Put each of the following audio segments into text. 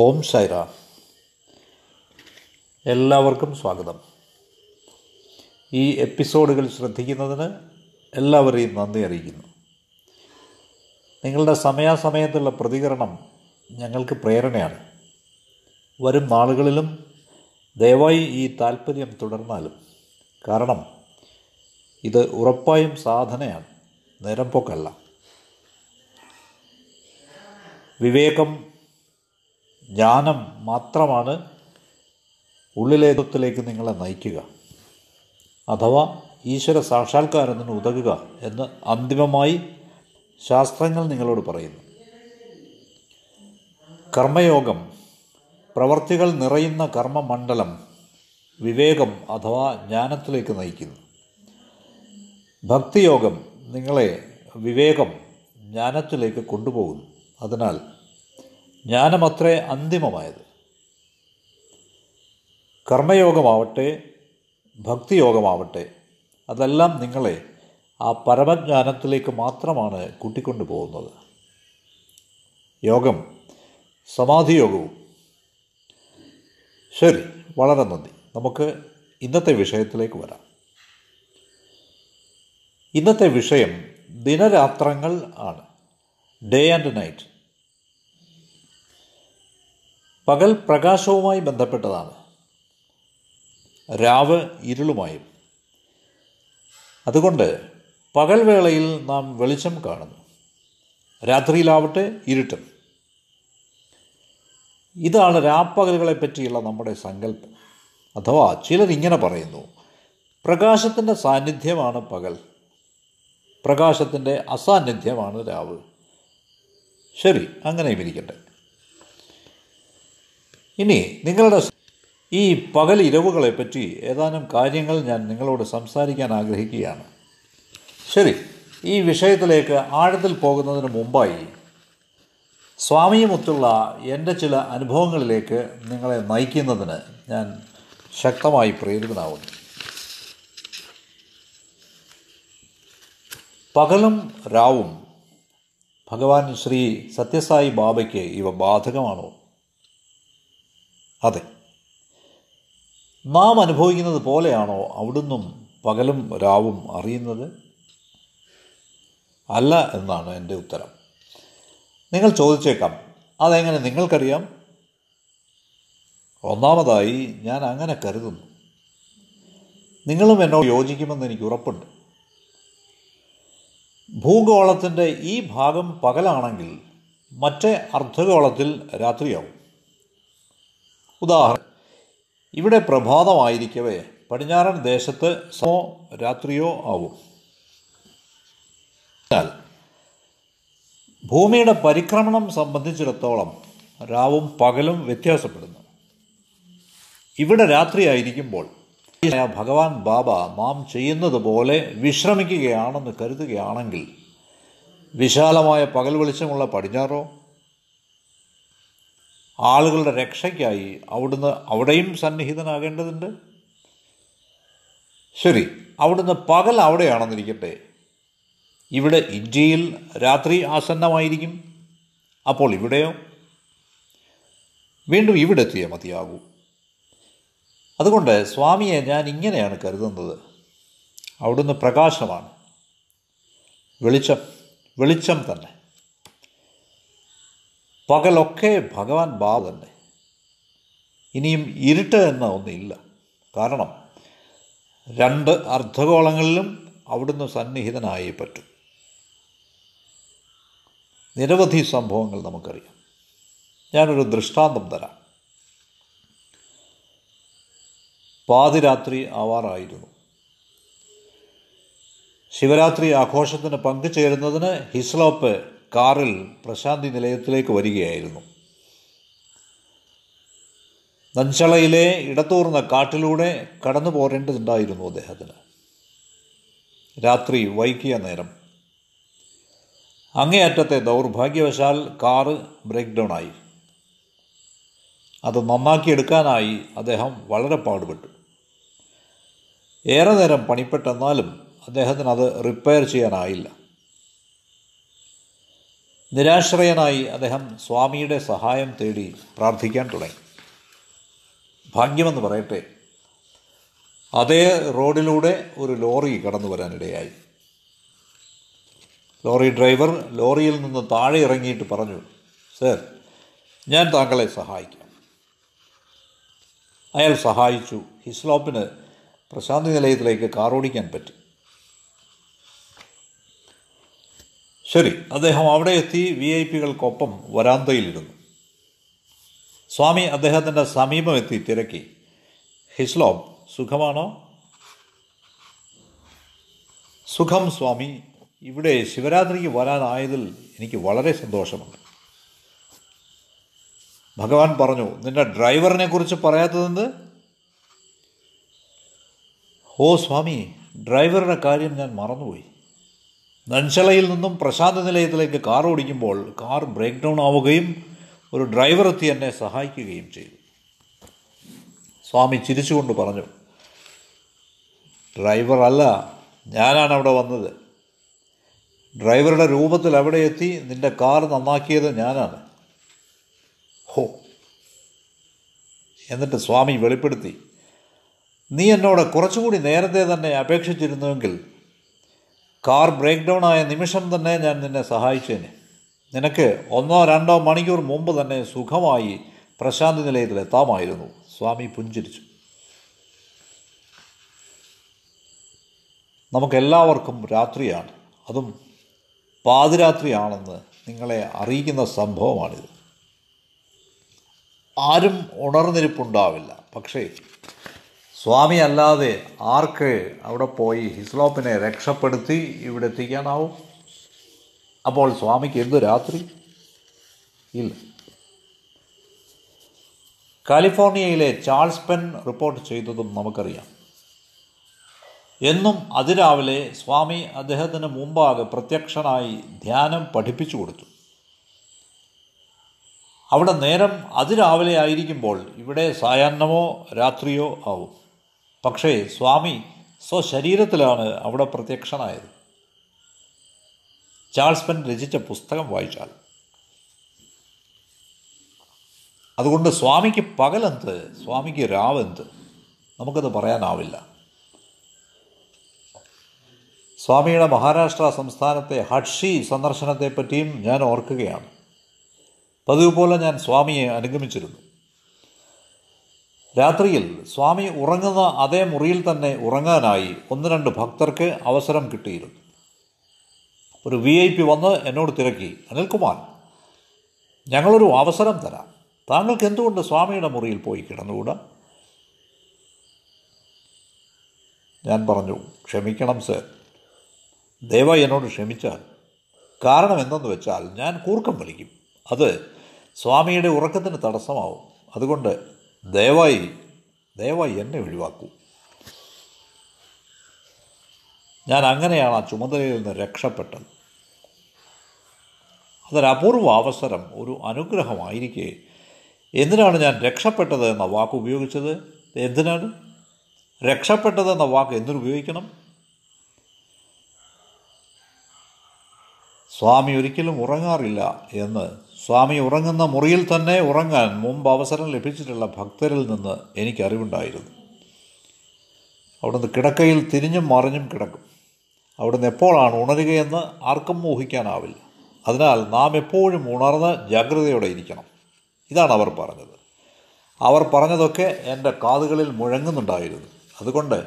ഓം സൈറാം. എല്ലാവർക്കും സ്വാഗതം. ഈ എപ്പിസോഡുകൾ ശ്രദ്ധിക്കുന്നതിന് എല്ലാവരെയും നന്ദി അറിയിക്കുന്നു. നിങ്ങളുടെ സമയാസമയത്തുള്ള പ്രതികരണം ഞങ്ങൾക്ക് പ്രേരണയാണ്. വരും നാളുകളിലും ദയവായി ഈ താൽപ്പര്യം തുടർന്നാലും, കാരണം ഇത് ഉറപ്പായും സാധനയാണ്, നേരം പോക്കല്ല. വിവേകം, ജ്ഞാനം മാത്രമാണ് ഉള്ളിലേതത്തിലേക്ക് നിങ്ങളെ നയിക്കുക, അഥവാ ഈശ്വര സാക്ഷാത്കാരത്തിന് ഉതകുക എന്ന് അന്തിമമായി ശാസ്ത്രങ്ങൾ നിങ്ങളോട് പറയുന്നു. കർമ്മയോഗം, പ്രവർത്തികൾ നിറയുന്ന കർമ്മമണ്ഡലം വിവേകം അഥവാ ജ്ഞാനത്തിലേക്ക് നയിക്കുന്നു. ഭക്തിയോഗം നിങ്ങളെ വിവേകം ജ്ഞാനത്തിലേക്ക് കൊണ്ടുപോകുന്നു. അതിനാൽ ജ്ഞാനമത്രേ അന്തിമമായത്. കർമ്മയോഗമാവട്ടെ ഭക്തിയോഗമാവട്ടെ, അതെല്ലാം നിങ്ങളെ ആ പരമജ്ഞാനത്തിലേക്ക് മാത്രമാണ് കൂട്ടിക്കൊണ്ടു പോകുന്നത്. യോഗം സമാധിയോഗവും. ശരി, വളരെ നന്ദി. നമുക്ക് ഇന്നത്തെ വിഷയത്തിലേക്ക് വരാം. ഇന്നത്തെ വിഷയം ദിനരാത്രങ്ങൾ ആണ്, ഡേ ആൻഡ് നൈറ്റ്. പകൽ പ്രകാശവുമായി ബന്ധപ്പെട്ടതാണ്, രാവ് ഇരുളുമായും. അതുകൊണ്ട് പകൽവേളയിൽ നാം വെളിച്ചം കാണുന്നു, രാത്രിയിലാവട്ടെ ഇരുട്ടും. ഇതാണ് രാപ്പകലുകളെപ്പറ്റിയുള്ള നമ്മുടെ സങ്കല്പം. അഥവാ ചിലരിങ്ങനെ പറയുന്നു, പ്രകാശത്തിൻ്റെ സാന്നിധ്യമാണ് പകൽ, പ്രകാശത്തിൻ്റെ അസാന്നിധ്യമാണ് രാവ്. ശരി, അങ്ങനെയും ഇരിക്കട്ടെ. ഇനി നിങ്ങളുടെ ഈ പകൽ ഇരവുകളെപ്പറ്റി ഏതാനും കാര്യങ്ങൾ ഞാൻ നിങ്ങളോട് സംസാരിക്കാൻ ആഗ്രഹിക്കുകയാണ്. ശരി, ഈ വിഷയത്തിലേക്ക് ആഴത്തിൽ പോകുന്നതിന് മുമ്പായി സ്വാമിയുമൊത്തുള്ള എൻ്റെ ചില അനുഭവങ്ങളിലേക്ക് നിങ്ങളെ നയിക്കുന്നതിന് ഞാൻ ശക്തമായി പ്രേരിതനാവുന്നു. പകലും രാവും, ഭഗവാൻ ശ്രീ സത്യസായി ബാബയ്ക്ക് ഇവ ബാധകമാണോ? അതെ, നാം അനുഭവിക്കുന്നത് പോലെയാണോ അവിടുന്നും പകലും രാവും അറിയുന്നത്? അല്ല എന്നാണ് എൻ്റെ ഉത്തരം. നിങ്ങൾ ചോദിച്ചേക്കാം, അതെങ്ങനെ നിങ്ങൾക്കറിയാം? ഒന്നാമതായി ഞാൻ അങ്ങനെ കരുതുന്നു. നിങ്ങളും എന്നോട് യോജിക്കുമെന്ന് എനിക്ക് ഉറപ്പുണ്ട്. ഭൂഗോളത്തിൻ്റെ ഈ ഭാഗം പകലാണെങ്കിൽ മറ്റേ അർദ്ധഗോളത്തിൽ രാത്രിയാവും. ഉദാഹരണം, ഇവിടെ പ്രഭാതമായിരിക്കവേ പടിഞ്ഞാറൻ ദേശത്ത് സമോ രാത്രിയോ ആവും. എന്നാൽ ഭൂമിയുടെ പരിക്രമണം സംബന്ധിച്ചിടത്തോളം രാവും പകലും വ്യത്യാസപ്പെടുന്നു. ഇവിടെ രാത്രിയായിരിക്കുമ്പോൾ ഭഗവാൻ ബാബ നാം ചെയ്യുന്നത് പോലെ വിശ്രമിക്കുകയാണെന്ന് കരുതുകയാണെങ്കിൽ, വിശാലമായ പകൽ വെളിച്ചമുള്ള പടിഞ്ഞാറോ ആളുകളുടെ രക്ഷയ്ക്കായി അവിടുന്ന് അവിടെയും സന്നിഹിതനാകേണ്ടതുണ്ട്. ശരി, അവിടുന്ന് പകൽ അവിടെയാണെന്നിരിക്കട്ടെ, ഇവിടെ ഇന്ത്യയിൽ രാത്രി ആസന്നമായിരിക്കും. അപ്പോൾ ഇവിടെയോ വീണ്ടും ഇവിടെ എത്തിയേ മതിയാകൂ. അതുകൊണ്ട് സ്വാമിയെ ഞാൻ ഇങ്ങനെയാണ് കരുതുന്നത്. അവിടുന്ന് പ്രകാശമാണ്, വെളിച്ചം, വെളിച്ചം തന്നെ. പകലൊക്കെ ഭഗവാൻ ബാബ തന്നെ. ഇനിയും ഇരുട്ട് എന്ന ഒന്നില്ല, കാരണം രണ്ട് അർദ്ധഗോളങ്ങളിലും അവിടുന്ന് സന്നിഹിതനായേ പറ്റും. നിരവധി സംഭവങ്ങൾ നമുക്കറിയാം. ഞാനൊരു ദൃഷ്ടാന്തം തരാം. പാതിരാത്രി ആവാറായിരുന്നു. ശിവരാത്രി ആഘോഷത്തിന് പങ്കുചേരുന്നതിന് ഹിസ്ലോപ്പ് കാറിൽ പ്രശാന്തി നിലയത്തിലേക്ക് വരികയായിരുന്നു. നഞ്ചളയിലെ ഇടത്തൂർന്ന കാട്ടിലൂടെ കടന്നു പോരേണ്ടതുണ്ടായിരുന്നു അദ്ദേഹത്തിന്. രാത്രി വൈകിയ നേരം അങ്ങേയറ്റത്തെ ദൗർഭാഗ്യവശാൽ കാറ് ബ്രേക്ക് ഡൗൺ ആയി. അത് നന്നാക്കിയെടുക്കാനായി അദ്ദേഹം വളരെ പാടുപെട്ടു. ഏറെ നേരം പണിപ്പെട്ടെന്നാലും അദ്ദേഹത്തിന് അത് റിപ്പയർ ചെയ്യാനായില്ല. നിരാശ്രയനായി അദ്ദേഹം സ്വാമിയുടെ സഹായം തേടി പ്രാർത്ഥിക്കാൻ തുടങ്ങി. ഭാഗ്യമെന്ന് പറയട്ടെ, അതേ റോഡിലൂടെ ഒരു ലോറി കടന്നു വരാനിടയായി. ലോറി ഡ്രൈവർ ലോറിയിൽ നിന്ന് താഴെ ഇറങ്ങിയിട്ട് പറഞ്ഞു, "സർ, ഞാൻ താങ്കളെ സഹായിക്കാം." അയാൾ സഹായിച്ചു. ഹിസ്ലോപ്പിന് പ്രശാന്തി നിലയത്തിലേക്ക് കാറോടിക്കാൻ പറ്റി. ശരി, അദ്ദേഹം അവിടെ എത്തി VIP കൾക്കൊപ്പം വരാന്തയിലിരുന്നു. സ്വാമി അദ്ദേഹത്തിൻ്റെ സമീപം എത്തി തിരക്കി, "ഹിസ്ലോപ്പ്, സുഖമാണോ?" "സുഖം സ്വാമി, ഇവിടെ ശിവരാത്രിക്ക് വരാനായതിൽ എനിക്ക് വളരെ സന്തോഷമുണ്ട്." ഭഗവാൻ പറഞ്ഞു, "നിന്റെ ഡ്രൈവറിനെ കുറിച്ച് പറയാത്തതെന്ത്?" "ഓ സ്വാമി, ഡ്രൈവറുടെ കാര്യം ഞാൻ മറന്നുപോയി. നൻശലയിൽ നിന്നും പ്രശാന്തി നിലയത്തിലേക്ക് കാർ ഓടിക്കുമ്പോൾ കാർ ബ്രേക്ക് ഡൗൺ ആവുകയും ഒരു ഡ്രൈവർ എത്തി എന്നെ സഹായിക്കുകയും ചെയ്തു." സ്വാമി ചിരിച്ചുകൊണ്ട് പറഞ്ഞു, "ഡ്രൈവർ അല്ല, ഞാനാണ് അവിടെ വന്നത്. ഡ്രൈവറുടെ രൂപത്തിൽ അവിടെ എത്തി നിൻ്റെ കാർ നന്നാക്കിയത് ഞാനാണ്." "ഹോ." എന്നിട്ട് സ്വാമി വെളിപ്പെടുത്തി, "നീ എന്നോട് കുറച്ചുകൂടി നേരത്തെ തന്നെ അപേക്ഷിച്ചിരുന്നുവെങ്കിൽ കാർ ബ്രേക്ക് ഡൗൺ ആയ നിമിഷം തന്നെ ഞാൻ നിന്നെ സഹായിച്ചേനെ. നിനക്ക് 1-2 മണിക്കൂർ മുമ്പ് തന്നെ സുഖമായി പ്രശാന്തി നിലയത്തിലെത്താമായിരുന്നു." സ്വാമി പുഞ്ചിരിച്ചു. നമുക്കെല്ലാവർക്കും രാത്രിയാണ്, അതും പാതിരാത്രിയാണെന്ന് നിങ്ങളെ അറിയിക്കുന്ന സംഭവമാണിത്. ആരും ഉണർന്നിരിപ്പുണ്ടാവില്ല. പക്ഷേ സ്വാമി അല്ലാതെ ആർക്ക് അവിടെ പോയി ഹിസ്ലോപ്പിനെ രക്ഷപ്പെടുത്തി ഇവിടെ എത്തിക്കാനാവും? അപ്പോൾ സ്വാമിക്ക് എന്ത് രാത്രി? ഇല്ല. കാലിഫോർണിയയിലെ ചാൾസ് പെൻ റിപ്പോർട്ട് ചെയ്തതും നമുക്കറിയാം. എന്നും അതിരാവിലെ സ്വാമി അദ്ദേഹത്തിന് മുമ്പാകെ പ്രത്യക്ഷനായി ധ്യാനം പഠിപ്പിച്ചു കൊടുത്തു. അവിടെ നേരം അതിരാവിലെ ആയിരിക്കുമ്പോൾ ഇവിടെ സായാഹ്നമോ രാത്രിയോ ആവും. പക്ഷേ സ്വാമി സ്വശരീരത്തിലാണ് അവിടെ പ്രത്യക്ഷനായത്. ചാൾസ് പെൻ രചിച്ച പുസ്തകം വായിച്ചാൽ. അതുകൊണ്ട് സ്വാമിക്ക് പകലെന്ത്, സ്വാമിക്ക് രാവെന്ത്, നമുക്കത് പറയാനാവില്ല. സ്വാമിയുടെ മഹാരാഷ്ട്ര സംസ്ഥാനത്തെ ഹഡ്ഷി സന്ദർശനത്തെപ്പറ്റിയും ഞാൻ ഓർക്കുകയാണ്. പതിവ് പോലെ ഞാൻ സ്വാമിയെ അനുഗമിച്ചിരുന്നു. രാത്രിയിൽ സ്വാമി ഉറങ്ങുന്ന അതേ മുറിയിൽ തന്നെ ഉറങ്ങാനായി 1-2 ഭക്തർക്ക് അവസരം കിട്ടിയിരുന്നു. ഒരു VIP വന്ന് എന്നോട് തിരക്കി, "അനിൽകുമാർ, ഞങ്ങളൊരു അവസരം തരാം. താങ്കൾക്ക് എന്തുകൊണ്ട് സ്വാമിയുടെ മുറിയിൽ പോയി കിടന്നുകൂടാ?" ഞാൻ പറഞ്ഞു, "ക്ഷമിക്കണം സർ, ദയവായി എന്നോട് ക്ഷമിച്ചാൽ. കാരണം എന്തെന്ന് വെച്ചാൽ ഞാൻ കൂർക്കം വലിക്കും. അത് സ്വാമിയുടെ ഉറക്കത്തിന് തടസ്സമാവും. അതുകൊണ്ട് ദയവായി എന്നെ ഒഴിവാക്കൂ." ഞാൻ അങ്ങനെയാണ് ആ ചുമതലയിൽ നിന്ന് രക്ഷപ്പെട്ടത്. അതൊരപൂർവ അവസരം, ഒരു അനുഗ്രഹമായിരിക്കെ എന്തിനാണ് ഞാൻ രക്ഷപ്പെട്ടത് എന്ന വാക്ക് ഉപയോഗിച്ചത്? എന്തിനാണ് രക്ഷപ്പെട്ടത് എന്ന വാക്ക് എന്തിനുപയോഗിക്കണം? സ്വാമി ഒരിക്കലും ഉറങ്ങാറില്ല എന്ന് സ്വാമി ഉറങ്ങുന്ന മുറിയിൽ തന്നെ ഉറങ്ങാൻ മുമ്പ് അവസരം ലഭിച്ചിട്ടുള്ള ഭക്തരിൽ നിന്ന് എനിക്കറിവുണ്ടായിരുന്നു. അവിടുന്ന് കിടക്കയിൽ തിരിഞ്ഞും മറിഞ്ഞും കിടക്കും. അവിടുന്ന് എപ്പോഴാണ് ഉണരുകയെന്ന് ആർക്കും ഊഹിക്കാനാവില്ല. അതിനാൽ നാം എപ്പോഴും ഉണർന്ന് ജാഗ്രതയോടെ ഇരിക്കണം. ഇതാണ് അവർ പറഞ്ഞത്. അവർ പറഞ്ഞതൊക്കെ എൻ്റെ കാതുകളിൽ മുഴങ്ങുന്നുണ്ടായിരുന്നു. അതുകൊണ്ട്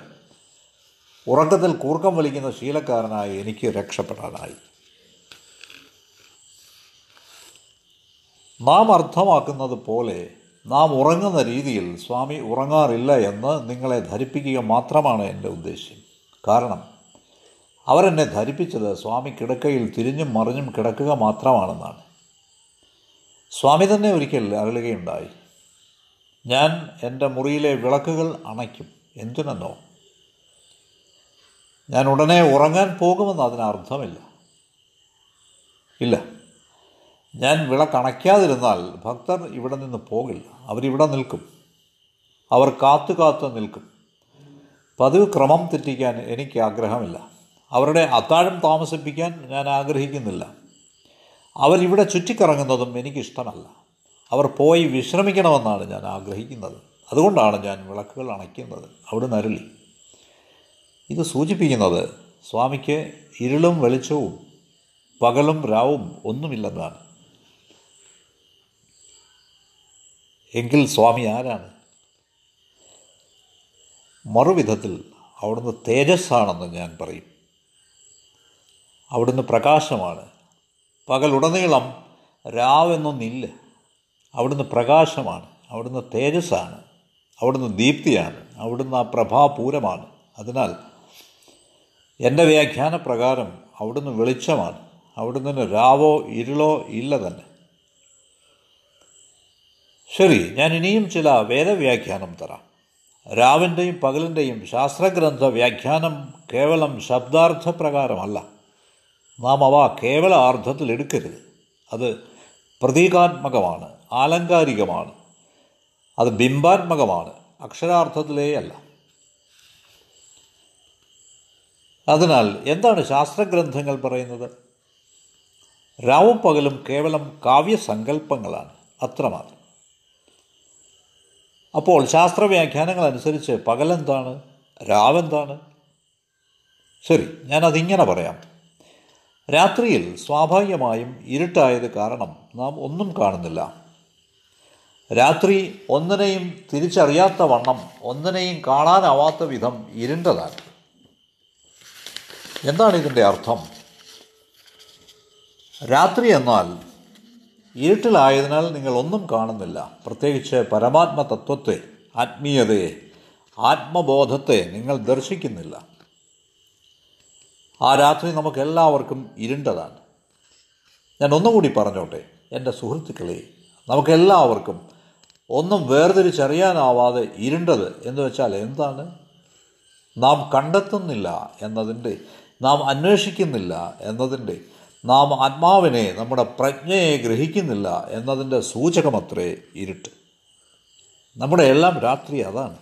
ഉറക്കത്തിൽ കൂർക്കം വലിക്കുന്ന ശീലക്കാരനായി എനിക്ക് രക്ഷപ്പെടാനായി. നാം അർത്ഥമാക്കുന്നത് പോലെ നാം ഉറങ്ങുന്ന രീതിയിൽ സ്വാമി ഉറങ്ങാറില്ല എന്ന് നിങ്ങളെ ധരിപ്പിക്കുക മാത്രമാണ് എൻ്റെ ഉദ്ദേശ്യം. കാരണം അവരെന്നെ ധരിപ്പിച്ചത് സ്വാമി കിടക്കയിൽ തിരിഞ്ഞും മറിഞ്ഞും കിടക്കുക മാത്രമാണെന്നാണ്. സ്വാമി തന്നെ ഒരിക്കൽ അരുളുകയുണ്ടായി, "ഞാൻ എൻ്റെ മുറിയിലെ വിളക്കുകൾ അണയ്ക്കും." എന്തിനെന്നോ? ഞാൻ ഉടനെ ഉറങ്ങാൻ പോകുമെന്ന് അതിനർത്ഥമില്ല. ഇല്ല, ഞാൻ വിളക്കണയ്ക്കാതിരുന്നാൽ ഭക്തർ ഇവിടെ നിന്ന് പോകില്ല. അവരിവിടെ നിൽക്കും. അവർ കാത്തു നിൽക്കും. പതിവ് ക്രമം തെറ്റിക്കാൻ എനിക്ക് ആഗ്രഹമില്ല. അവരുടെ അത്താഴം താമസിപ്പിക്കാൻ ഞാൻ ആഗ്രഹിക്കുന്നില്ല. അവരിവിടെ ചുറ്റിക്കറങ്ങുന്നതും എനിക്കിഷ്ടമല്ല. അവർ പോയി വിശ്രമിക്കണമെന്നാണ് ഞാൻ ആഗ്രഹിക്കുന്നത്. അതുകൊണ്ടാണ് ഞാൻ വിളക്കുകൾ അണയ്ക്കുന്നത്. അവിടുന്ന് അരുളി. ഇത് സൂചിപ്പിക്കുന്നത് സ്വാമിക്ക് ഇരുളും വെളിച്ചവും പകലും രാവും ഒന്നുമില്ലെന്നാണ്. എങ്കിൽ സ്വാമി ആരാണ്? മറുവിധത്തിൽ അവിടുന്ന് തേജസ്സാണെന്ന് ഞാൻ പറയും. അവിടുന്ന് പ്രകാശമാണ്. പകലുടനീളം രാവെന്നൊന്നില്ല. അവിടുന്ന് പ്രകാശമാണ്, അവിടുന്ന് തേജസ്സാണ്, അവിടുന്ന് ദീപ്തിയാണ്, അവിടുന്ന് ആ പ്രഭാപൂരമാണ്. അതിനാൽ എൻ്റെ വ്യാഖ്യാനപ്രകാരം അവിടുന്ന് വെളിച്ചമാണ്. അവിടുന്ന് രാവോ ഇരുളോ ഇല്ല തന്നെ. ശരി, ഞാൻ ഇനിയും ചില വേദവ്യാഖ്യാനം തരാം. രാവിൻ്റെയും പകലിൻ്റെയും ശാസ്ത്രഗ്രന്ഥ വ്യാഖ്യാനം കേവലം ശബ്ദാർത്ഥപ്രകാരമല്ല. നാം അവ കേവല അർത്ഥത്തിൽ എടുക്കരുത്. അത് പ്രതീകാത്മകമാണ്, ആലങ്കാരികമാണ്, അത് ബിംബാത്മകമാണ്, അക്ഷരാർത്ഥത്തിലേയല്ല. അതിനാൽ എന്താണ് ശാസ്ത്രഗ്രന്ഥങ്ങൾ പറയുന്നത്? രാവും പകലും കേവലം കാവ്യസങ്കല്പങ്ങളാണ്, അത്രമാത്രം. അപ്പോൾ ശാസ്ത്രവ്യാഖ്യാനങ്ങൾ അനുസരിച്ച് പകലെന്താണ്, രാവെന്താണ്? ശരി, ഞാനതിങ്ങനെ പറയാം. രാത്രിയിൽ സ്വാഭാവികമായും ഇരുട്ടായത് കാരണം നാം ഒന്നും കാണുന്നില്ല. രാത്രി ഒന്നിനെയും തിരിച്ചറിയാത്ത വണ്ണം, ഒന്നിനെയും കാണാനാവാത്ത വിധം ഇരുണ്ടതാണ്. എന്താണ് ഇതിൻ്റെ അർത്ഥം? രാത്രി എന്നാൽ ഇരുട്ടിലായതിനാൽ നിങ്ങൾ ഒന്നും കാണുന്നില്ല. പ്രത്യേകിച്ച് പരമാത്മ തത്വത്തെ, ആത്മീയതയെ, ആത്മബോധത്തെ നിങ്ങൾ ദർശിക്കുന്നില്ല. ആ രാത്രി നമുക്കെല്ലാവർക്കും ഇരുണ്ടതാണ്. ഞാൻ ഒന്നുകൂടി പറഞ്ഞോട്ടെ എൻ്റെ സുഹൃത്തുക്കളെ, നമുക്കെല്ലാവർക്കും ഒന്നും വേർതിരിച്ചറിയാനാവാതെ ഇരുണ്ടത് എന്ന് വെച്ചാൽ എന്താണ്? നാം കണ്ടെത്തുന്നില്ല എന്നതിൻ്റെ, നാം അന്വേഷിക്കുന്നില്ല എന്നതിൻ്റെ, നാം ആത്മാവിനെ, നമ്മുടെ പ്രജ്ഞയെ ഗ്രഹിക്കുന്നില്ല എന്നതിൻ്റെ സൂചകമത്രേ ഇരുട്ട്. നമ്മുടെ എല്ലാം രാത്രി അതാണ്.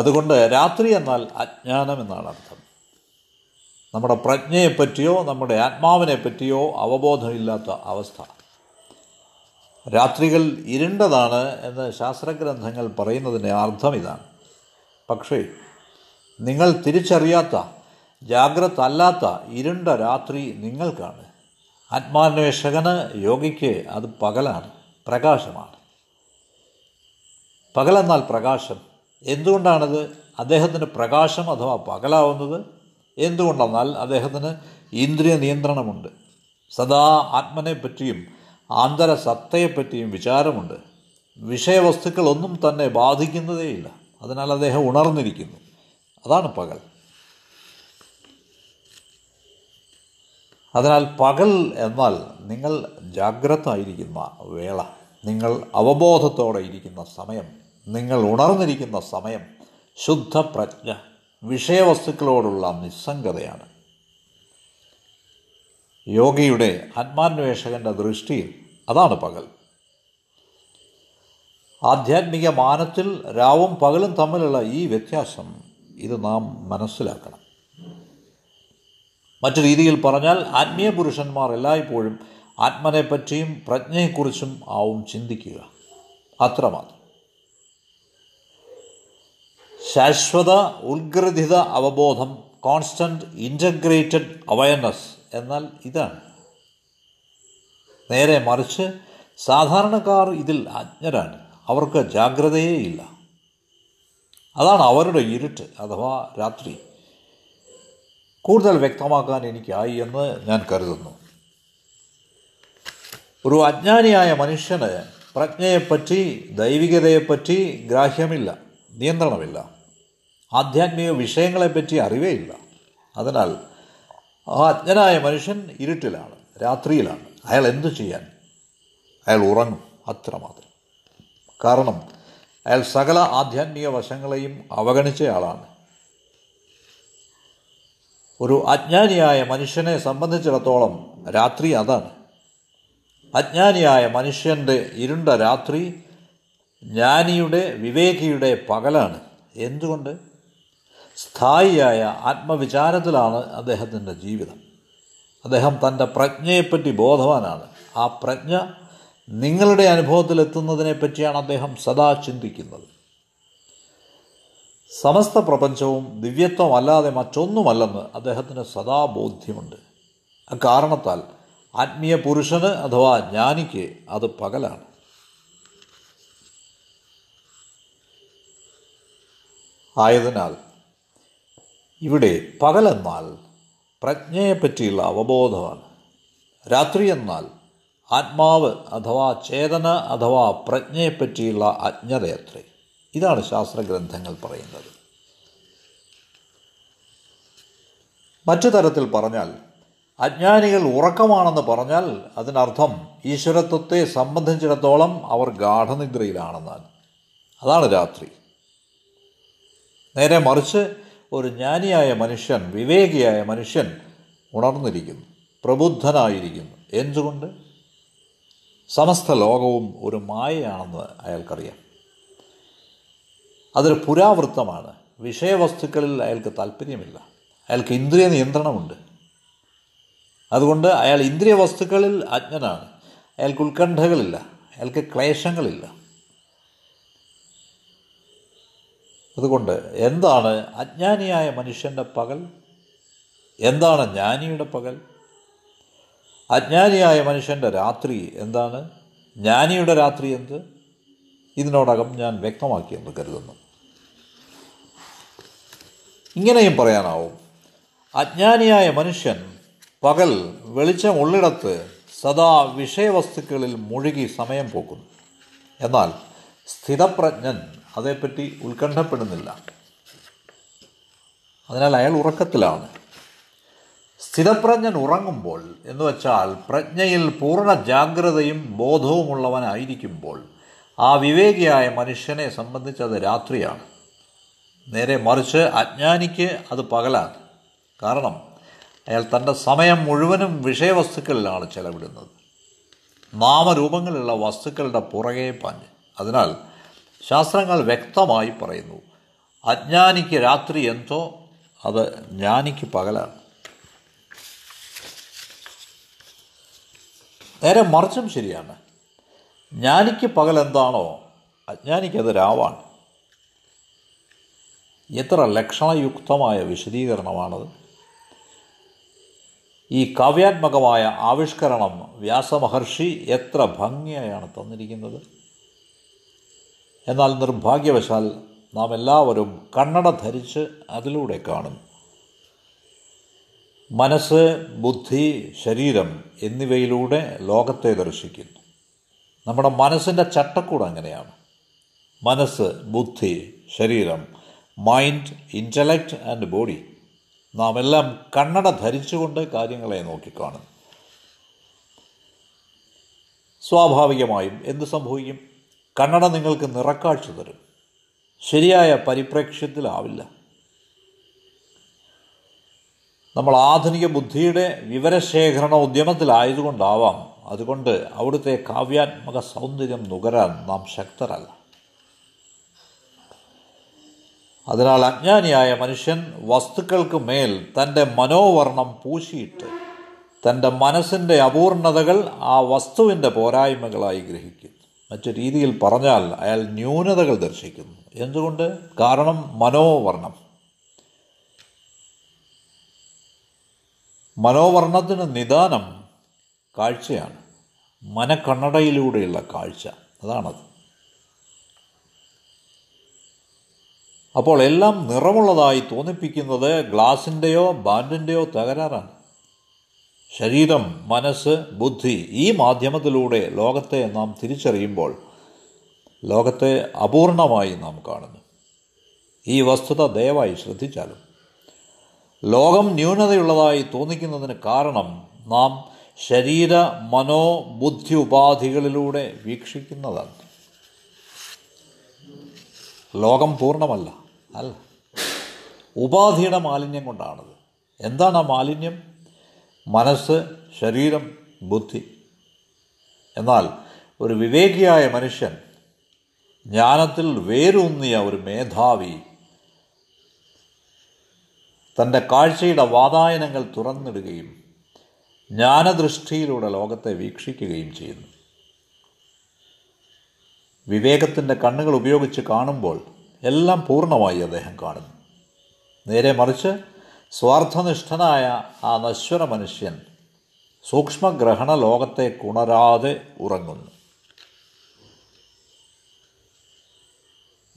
അതുകൊണ്ട് രാത്രി എന്നാൽ അജ്ഞാനം എന്നാണ് അർത്ഥം. നമ്മുടെ പ്രജ്ഞയെപ്പറ്റിയോ നമ്മുടെ ആത്മാവിനെ പറ്റിയോ അവബോധമില്ലാത്ത അവസ്ഥ. രാത്രികൾ ഇരുണ്ടതാണ് എന്ന് ശാസ്ത്രഗ്രന്ഥങ്ങൾ പറയുന്നതിൻ്റെ അർത്ഥം ഇതാണ്. പക്ഷേ നിങ്ങൾ തിരിച്ചറിയാത്ത, ജാഗ്രത അല്ലാത്ത ഇരുണ്ട രാത്രി നിങ്ങൾക്കാണ്. ആത്മാന്വേഷകന്, യോഗിക്ക് അത് പകലാണ്, പ്രകാശമാണ്. പകലെന്നാൽ പ്രകാശം. എന്തുകൊണ്ടാണത് അദ്ദേഹത്തിന് പ്രകാശം അഥവാ പകലാവുന്നത്? എന്തുകൊണ്ടെന്നാൽ അദ്ദേഹത്തിന് ഇന്ദ്രിയ നിയന്ത്രണമുണ്ട്. സദാ ആത്മനെപ്പറ്റിയും ആന്തരസത്തയെപ്പറ്റിയും വിചാരമുണ്ട്. വിഷയവസ്തുക്കളൊന്നും തന്നെ ബാധിക്കുന്നതേയില്ല. അതിനാൽ അദ്ദേഹം ഉണർന്നിരിക്കുന്നു. അതാണ് പകൽ. അതിനാൽ പകൽ എന്നാൽ നിങ്ങൾ ജാഗ്രത ആയിരിക്കുന്ന വേള, നിങ്ങൾ അവബോധത്തോടെ ഇരിക്കുന്ന സമയം, നിങ്ങൾ ഉണർന്നിരിക്കുന്ന സമയം. ശുദ്ധ പ്രജ്ഞ, വിഷയവസ്തുക്കളോടുള്ള നിസ്സംഗതയാണ്. യോഗിയുടെ, ആത്മാന്വേഷകൻ്റെ ദൃഷ്ടിയിൽ അതാണ് പകൽ. ആധ്യാത്മിക മാനത്തിൽ രാവും പകലും തമ്മിലുള്ള ഈ വ്യത്യാസം, ഇത് നാം മനസ്സിലാക്കണം. മറ്റു രീതിയിൽ പറഞ്ഞാൽ ആത്മീയ പുരുഷന്മാർ എല്ലായ്പ്പോഴും ആത്മനെപ്പറ്റിയും പ്രജ്ഞയെക്കുറിച്ചും ആവും ചിന്തിക്കുക, അത്രമാത്രം. ശാശ്വത ഉത്ഗ്രഥിത അവബോധം, കോൺസ്റ്റൻറ്റ് ഇൻ്റഗ്രേറ്റഡ് അവയർനെസ് എന്നാൽ ഇതാണ്. നേരെ മറിച്ച് സാധാരണക്കാർ ഇതിൽ അജ്ഞരാണ്. അവർക്ക് ജാഗ്രതയേ ഇല്ല. അതാണ് അവരുടെ ഇരുട്ട് അഥവാ രാത്രി. കൂടുതൽ വ്യക്തമാക്കാൻ എനിക്കായി എന്ന് ഞാൻ കരുതുന്നു. ഒരു അജ്ഞാനിയായ മനുഷ്യന് പ്രജ്ഞയെപ്പറ്റി, ദൈവികതയെപ്പറ്റി ഗ്രാഹ്യമില്ല, നിയന്ത്രണമില്ല. ആധ്യാത്മിക വിഷയങ്ങളെപ്പറ്റി അറിവേ ഇല്ല. അതിനാൽ ആ അജ്ഞനായ മനുഷ്യൻ ഇരുട്ടിലാണ്, രാത്രിയിലാണ്. അയാൾ എന്തു ചെയ്യാൻ? അയാൾ ഉറങ്ങും, അത്രമാത്രം. കാരണം അയാൾ സകല ആധ്യാത്മിക വശങ്ങളെയും അവഗണിച്ചയാളാണ്. ഒരു അജ്ഞാനിയായ മനുഷ്യനെ സംബന്ധിച്ചിടത്തോളം രാത്രി അതാണ്. അജ്ഞാനിയായ മനുഷ്യൻ്റെ ഇരുണ്ട രാത്രി ജ്ഞാനിയുടെ, വിവേകിയുടെ പകലാണ്. എന്തുകൊണ്ട്? സ്ഥായിയായ ആത്മവിചാരത്തിലാണ് അദ്ദേഹത്തിൻ്റെ ജീവിതം. അദ്ദേഹം തൻ്റെ പ്രജ്ഞയെപ്പറ്റി ബോധവാനാണ്. ആ പ്രജ്ഞ നിങ്ങളുടെ അനുഭവത്തിലെത്തുന്നതിനെ പറ്റിയാണ് അദ്ദേഹം സദാ ചിന്തിക്കുന്നത്. സമസ്ത പ്രപഞ്ചവും ദിവ്യത്വമല്ലാതെ മറ്റൊന്നുമല്ലെന്ന് അദ്ദേഹത്തിന് സദാ ബോധ്യമുണ്ട്. അക്കാരണത്താൽ ആത്മീയ പുരുഷന് അഥവാ ജ്ഞാനിക്ക് അത് പകലാണ്. ആയതിനാൽ ഇവിടെ പകലെന്നാൽ പ്രജ്ഞയെപ്പറ്റിയുള്ള അവബോധമാണ്, രാത്രി എന്നാൽ ആത്മാവ് അഥവാ ചേതന അഥവാ പ്രജ്ഞയെപ്പറ്റിയുള്ള അജ്ഞതയത്രേ. ഇതാണ് ശാസ്ത്രഗ്രന്ഥങ്ങൾ പറയുന്നത്. മറ്റു തരത്തിൽ പറഞ്ഞാൽ അജ്ഞാനികൾ ഉറക്കമാണെന്ന് പറഞ്ഞാൽ അതിനർത്ഥം ഈശ്വരത്വത്തെ സംബന്ധിച്ചിടത്തോളം അവർ ഗാഠനിദ്രയിലാണെന്നാണ്. അതാണ് രാത്രി. നേരെ മറിച്ച് ഒരു ജ്ഞാനിയായ മനുഷ്യൻ, വിവേകിയായ മനുഷ്യൻ ഉണർന്നിരിക്കുന്നു, പ്രബുദ്ധനായിരിക്കുന്നു. എന്തുകൊണ്ട്? സമസ്ത ലോകവും ഒരു മായയാണെന്ന് അയാൾക്കറിയാം. അതൊരു പുരാവൃത്തമാണ്. വിഷയവസ്തുക്കളിൽ അയാൾക്ക് താല്പര്യമില്ല. അയാൾക്ക് ഇന്ദ്രിയ നിയന്ത്രണമുണ്ട്. അതുകൊണ്ട് അയാൾ ഇന്ദ്രിയ വസ്തുക്കളിൽ അജ്ഞനാണ്. അയാൾക്ക് ഉത്കണ്ഠകളില്ല, അയാൾക്ക് ക്ലേശങ്ങളില്ല. അതുകൊണ്ട് എന്താണ് അജ്ഞാനിയായ മനുഷ്യൻ്റെ പകൽ? എന്താണ് ജ്ഞാനിയുടെ പകൽ? അജ്ഞാനിയായ മനുഷ്യൻ്റെ രാത്രി എന്താണ്? ജ്ഞാനിയുടെ രാത്രി എന്ത്? ഇതിനോടകം ഞാൻ വ്യക്തമാക്കിയെന്ന് കരുതുന്നു. ഇങ്ങനെയും പറയാനാവും, അജ്ഞാനിയായ മനുഷ്യൻ പകൽ വെളിച്ചമുള്ളിടത്ത് സദാ വിഷയവസ്തുക്കളിൽ മുഴുകി സമയം പോക്കുന്നു. എന്നാൽ സ്ഥിതപ്രജ്ഞൻ അതേപ്പറ്റി ഉത്കണ്ഠപ്പെടുന്നില്ല. അതിനാൽ അയാൾ ഉറക്കത്തിലാണ്. സ്ഥിതപ്രജ്ഞൻ ഉറങ്ങുമ്പോൾ എന്ന് വെച്ചാൽ പ്രജ്ഞയിൽ പൂർണ്ണ ജാഗ്രതയും ബോധവുമുള്ളവനായിരിക്കുമ്പോൾ ആ വിവേകിയായ മനുഷ്യനെ സംബന്ധിച്ചത് രാത്രിയാണ്. നേരെ മറിച്ച് അജ്ഞാനിക്ക് അത് പകലാണ്. കാരണം അയാൾ തൻ്റെ സമയം മുഴുവനും വിഷയവസ്തുക്കളിലാണ് ചെലവിടുന്നത്, നാമരൂപങ്ങളുള്ള വസ്തുക്കളുടെ പുറകെ പാഞ്ഞ്. അതിനാൽ ശാസ്ത്രങ്ങൾ വ്യക്തമായി പറയുന്നു, അജ്ഞാനിക്ക് രാത്രി എന്തോ അത് ജ്ഞാനിക്ക് പകലാണ്. നേരെ മറിച്ചും ശരിയാണ്. ജ്ഞാനിക്ക് പകൽ എന്താണോ അജ്ഞാനിക്കത് രാവാണ്. എത്ര ലക്ഷണയുക്തമായ വിശദീകരണമാണത്! ഈ കാവ്യാത്മകമായ ആവിഷ്കരണം വ്യാസമഹർഷി എത്ര ഭംഗിയായാണ് തന്നിരിക്കുന്നത്! എന്നാൽ നിർഭാഗ്യവശാൽ നാം എല്ലാവരും കണ്ണട ധരിച്ച് അതിലൂടെ കാണും. മനസ്സ്, ബുദ്ധി, ശരീരം എന്നിവയിലൂടെ ലോകത്തെ ദർശിക്കുന്നു. നമ്മുടെ മനസ്സിൻ്റെ ചട്ടക്കൂട് അങ്ങനെയാണ്. മനസ്സ്, ബുദ്ധി, ശരീരം, മൈൻഡ്, ഇൻ്റലക്റ്റ് ആൻഡ് ബോഡി. നാം എല്ലാം കണ്ണട ധരിച്ചുകൊണ്ട് കാര്യങ്ങളെ നോക്കിക്കാണും. സ്വാഭാവികമായും എന്ത് സംഭവിക്കും? കണ്ണട നിങ്ങൾക്ക് നിറക്കാഴ്ച തരും, ശരിയായ പരിപ്രേക്ഷ്യത്തിലാവില്ല. നമ്മൾ ആധുനിക ബുദ്ധിയുടെ വിവരശേഖരണ ഉദ്യമത്തിലായതുകൊണ്ടാവാം അതുകൊണ്ട് അവിടുത്തെ കാവ്യാത്മക സൗന്ദര്യം നുകരാൻ നാം ശക്തരല്ല. അതിനാൽ അജ്ഞാനിയായ മനുഷ്യൻ വസ്തുക്കൾക്ക് മേൽ തൻ്റെ മനോവർണം പൂശിയിട്ട് തൻ്റെ മനസ്സിൻ്റെ അപൂർണതകൾ ആ വസ്തുവിൻ്റെ പോരായ്മകളായി ഗ്രഹിക്കുന്നു. മറ്റു രീതിയിൽ പറഞ്ഞാൽ അയാൾ ന്യൂനതകൾ ദർശിക്കുന്നു. എന്തുകൊണ്ട്? കാരണം മനോവർണം. മനോവർണത്തിന് നിദാനം കാഴ്ചയാണ്, മനക്കണ്ണടയിലൂടെയുള്ള കാഴ്ച. അതാണത്. അപ്പോൾ എല്ലാം നിറമുള്ളതായി തോന്നിപ്പിക്കുന്നത് ഗ്ലാസിൻ്റെയോ ബാൻഡിൻ്റെയോ തകരാറാണ്. ശരീരം, മനസ്സ്, ബുദ്ധി ഈ മാധ്യമത്തിലൂടെ ലോകത്തെ നാം തിരിച്ചറിയുമ്പോൾ ലോകത്തെ അപൂർണമായി നാം കാണുന്നു. ഈ വസ്തുത ദയവായി ശ്രദ്ധിച്ചാലും. ലോകം ന്യൂനതയുള്ളതായി തോന്നിക്കുന്നതിന് കാരണം നാം ശരീര, മനോ, ബുദ്ധി ഉപാധികളിലൂടെ വീക്ഷിക്കുന്നതാണ്. ലോകം പൂർണ്ണമല്ല, അല്ല, ഉപാധിയുടെ മാലിന്യം കൊണ്ടാണത്. എന്താണ് ആ മാലിന്യം? മനസ്സ്, ശരീരം, ബുദ്ധി. എന്നാൽ ഒരു വിവേകിയായ മനുഷ്യൻ, ജ്ഞാനത്തിൽ വേരൂന്നിയ ഒരു മേധാവി തൻ്റെ കാഴ്ചയുടെ വാതായനങ്ങൾ തുറന്നിടുകയും ജ്ഞാനദൃഷ്ടിയിലൂടെ ലോകത്തെ വീക്ഷിക്കുകയും ചെയ്യുന്നു. വിവേകത്തിൻ്റെ കണ്ണുകൾ ഉപയോഗിച്ച് കാണുമ്പോൾ എല്ലാം പൂർണ്ണമായി അദ്ദേഹം കാണുന്നു. നേരെ മറിച്ച് സ്വാർത്ഥനിഷ്ഠനായ ആ നശ്വര മനുഷ്യൻ സൂക്ഷ്മഗ്രഹണ ലോകത്തെ ഉണരാതെ ഉറങ്ങുന്നു.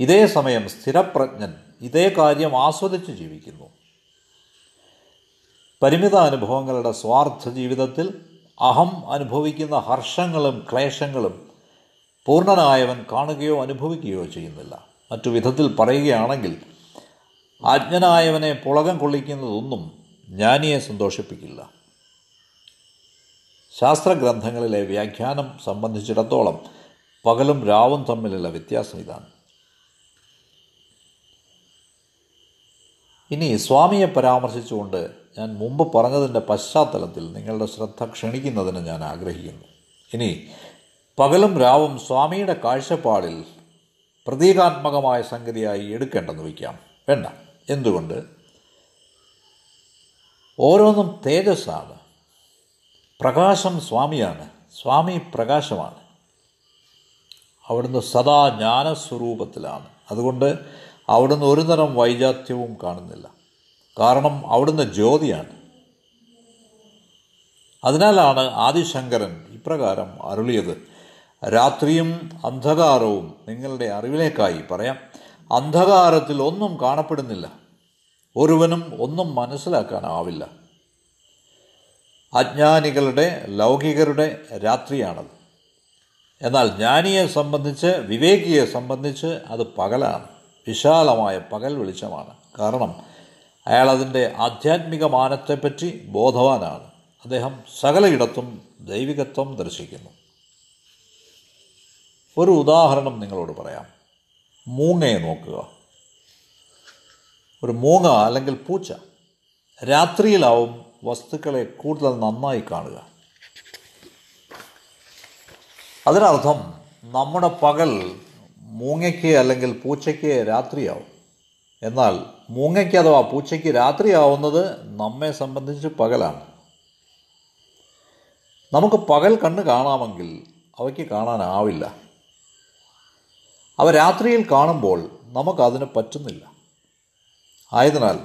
ഇതേ സമയം സ്ഥിരപ്രജ്ഞൻ ഇതേ കാര്യം ആസ്വദിച്ച് ജീവിക്കുന്നു. പരിമിതാനുഭവങ്ങളുടെ സ്വാർത്ഥ ജീവിതത്തിൽ അഹം അനുഭവിക്കുന്ന ഹർഷങ്ങളും ക്ലേശങ്ങളും പൂർണ്ണനായവൻ കാണുകയോ അനുഭവിക്കുകയോ ചെയ്യുന്നില്ല. മറ്റു വിധത്തിൽ പറയുകയാണെങ്കിൽ അജ്ഞനായവനെ പുളകം കൊള്ളിക്കുന്നതൊന്നും ജ്ഞാനിയെ സന്തോഷിപ്പിക്കില്ല. ശാസ്ത്രഗ്രന്ഥങ്ങളിലെ വ്യാഖ്യാനം സംബന്ധിച്ചിടത്തോളം പകലും രാവും തമ്മിലുള്ള വ്യത്യാസം ഇതാണ്. ഇനി സ്വാമിയെ പരാമർശിച്ചുകൊണ്ട് ഞാൻ മുമ്പ് പറഞ്ഞതിൻ്റെ പശ്ചാത്തലത്തിൽ നിങ്ങളുടെ ശ്രദ്ധ ക്ഷണിക്കുന്നതിന് ഞാൻ ആഗ്രഹിക്കുന്നു. ഇനി പകലും രാവും സ്വാമിയുടെ കാഴ്ചപ്പാടിൽ പ്രതീകാത്മകമായ സംഗതിയായി എടുക്കേണ്ടെന്ന് വയ്ക്കാം. വേണ്ട. എന്തുകൊണ്ട്? ഓരോന്നും തേജസ്സാണ്. പ്രകാശം സ്വാമിയാണ്. സ്വാമി പ്രകാശമാണ്. അവിടുന്ന് സദാ ജ്ഞാനസ്വരൂപത്തിലാണ്. അതുകൊണ്ട് അവിടുന്ന് ഒരു തരം വൈജാത്യവും കാണുന്നില്ല. കാരണം അവിടുന്ന് ജ്യോതിയാണ്. അതിനാലാണ് ആദിശങ്കരൻ ഇപ്രകാരം അരുളിയത്: രാത്രിയും അന്ധകാരവും നിങ്ങളുടെ അറിവിലേക്കായി പറയാം. അന്ധകാരത്തിൽ ഒന്നും കാണപ്പെടുന്നില്ല, ഒരുവനും ഒന്നും മനസ്സിലാക്കാനാവില്ല. അജ്ഞാനികളുടെ ലൗകികരുടെ രാത്രിയാണത്. എന്നാൽ ജ്ഞാനിയെ സംബന്ധിച്ച്, വിവേകിയെ സംബന്ധിച്ച് അത് പകലാണ്. വിശാലമായ പകൽ വെളിച്ചമാണ്. കാരണം അയാൾ അതിൻ്റെ ആധ്യാത്മിക മാനത്തെപ്പറ്റി ബോധവാനാണ്. അദ്ദേഹം സകലയിടത്തും ദൈവികത്വം ദർശിക്കുന്നു. ഒരു ഉദാഹരണം നിങ്ങളോട് പറയാം. മൂങ്ങയെ നോക്കുക. ഒരു മൂങ്ങ അല്ലെങ്കിൽ പൂച്ച രാത്രിയിലാവും വസ്തുക്കളെ കൂടുതൽ നന്നായി കാണുക. അതിനർത്ഥം നമ്മുടെ പകൽ മൂങ്ങയ്ക്ക് അല്ലെങ്കിൽ പൂച്ചയ്ക്ക് രാത്രിയാവും. എന്നാൽ മൂങ്ങയ്ക്ക് അഥവാ പൂച്ചയ്ക്ക് രാത്രിയാവുന്നത് നമ്മെ സംബന്ധിച്ച് പകലാണ്. നമുക്ക് പകൽ കണ്ണ് കാണാമെങ്കിൽ അവയ്ക്ക് കാണാനാവില്ല. അവ രാത്രിയിൽ കാണുമ്പോൾ നമുക്കതിന് പറ്റുന്നില്ല. ആയതിനാൽ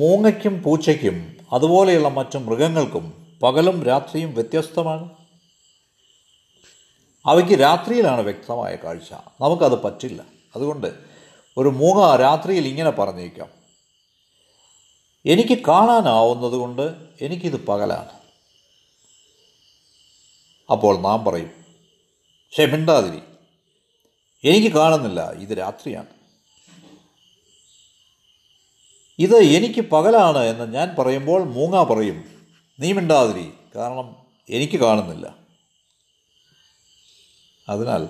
മൂങ്ങയ്ക്കും പൂച്ചയ്ക്കും അതുപോലെയുള്ള മറ്റു മൃഗങ്ങൾക്കും പകലും രാത്രിയും വ്യത്യസ്തമാണ്. അവയ്ക്ക് രാത്രിയിലാണ് വ്യക്തമായ കാഴ്ച, നമുക്കത് പറ്റില്ല. അതുകൊണ്ട് ഒരു മൂങ്ങ രാത്രിയിൽ ഇങ്ങനെ പറഞ്ഞേക്കാം: എനിക്ക് കാണാനാവുന്നത് കൊണ്ട് എനിക്കിത് പകലാണ്. അപ്പോൾ നാം പറയും, ക്ഷമിണ്ടാതിരി, എനിക്ക് കാണുന്നില്ല, ഇത് രാത്രിയാണ്. ഇത് എനിക്ക് പകലാണ് എന്ന് ഞാൻ പറയുമ്പോൾ മൂങ്ങ പറയും, നീ മിണ്ടാതിരി, കാരണം എനിക്ക് കാണുന്നില്ല. അതിനാൽ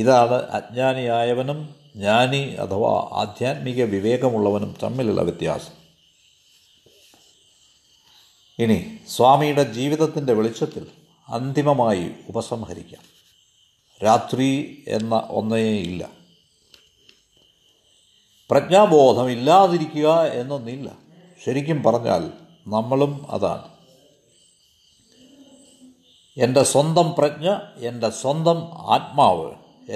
ഇതാണ് അജ്ഞാനിയായവനും ജ്ഞാനി അഥവാ ആധ്യാത്മിക വിവേകമുള്ളവനും തമ്മിലുള്ള വ്യത്യാസം. ഇനി സ്വാമിയുടെ ജീവിതത്തിൻ്റെ വെളിച്ചത്തിൽ അന്തിമമായി ഉപസംഹരിക്കാം. രാത്രി എന്ന ഒന്നേയില്ല. പ്രജ്ഞാബോധം ഇല്ലാതിരിക്കുക എന്നൊന്നില്ല. ശരിക്കും പറഞ്ഞാൽ നമ്മളും അതാണ്. എൻ്റെ സ്വന്തം പ്രജ്ഞ, എൻ്റെ സ്വന്തം ആത്മാവ്,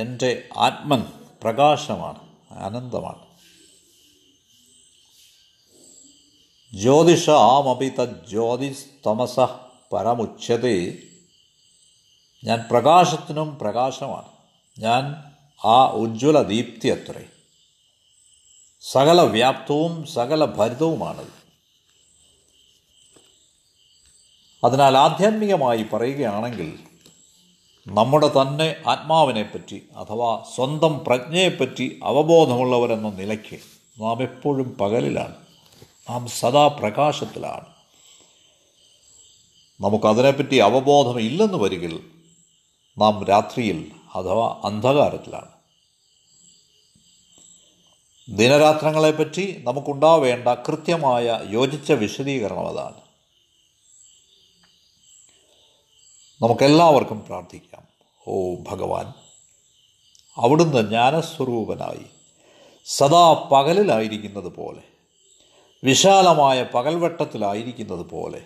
എൻ്റെ ആത്മൻ പ്രകാശമാണ്, ആനന്ദമാണ്. ജ്യോതിഷാമപി തജ്ജ്യോതിസ്തമസ പരമുച്യതേ. ഞാൻ പ്രകാശത്തിനും പ്രകാശമാണ്. ഞാൻ ആ ഉജ്ജ്വല ദീപ്തി അത്രേ. സകല വ്യാപ്തവും സകല ഭരിതവുമാണത്. അതിനാൽ ആധ്യാത്മികമായി പറയുകയാണെങ്കിൽ നമ്മുടെ തന്നെ ആത്മാവിനെപ്പറ്റി അഥവാ സ്വന്തം പ്രജ്ഞയെപ്പറ്റി അവബോധമുള്ളവരെന്ന നിലയ്ക്ക് നാം എപ്പോഴും പകലിലാണ്. നാം സദാ പ്രകാശത്തിലാണ്. നമുക്കതിനെപ്പറ്റി അവബോധം ഇല്ലെന്ന് വരികിൽ നാം രാത്രിയിൽ അഥവാ അന്ധകാരത്തിലാണ്. ദിനരാത്രങ്ങളെപ്പറ്റി നമുക്കുണ്ടാവേണ്ട കൃത്യമായ യോജിച്ച വിശദീകരണം അതാണ്. നമുക്കെല്ലാവർക്കും പ്രാർത്ഥിക്കാം: ഓ ഭഗവാൻ, അവിടുന്ന് ജ്ഞാനസ്വരൂപനായി സദാ പകലിലായിരിക്കുന്നത് പോലെ വിശാലമായ പകൽവെട്ടത്തിലായിരിക്കുന്നത് പോലെ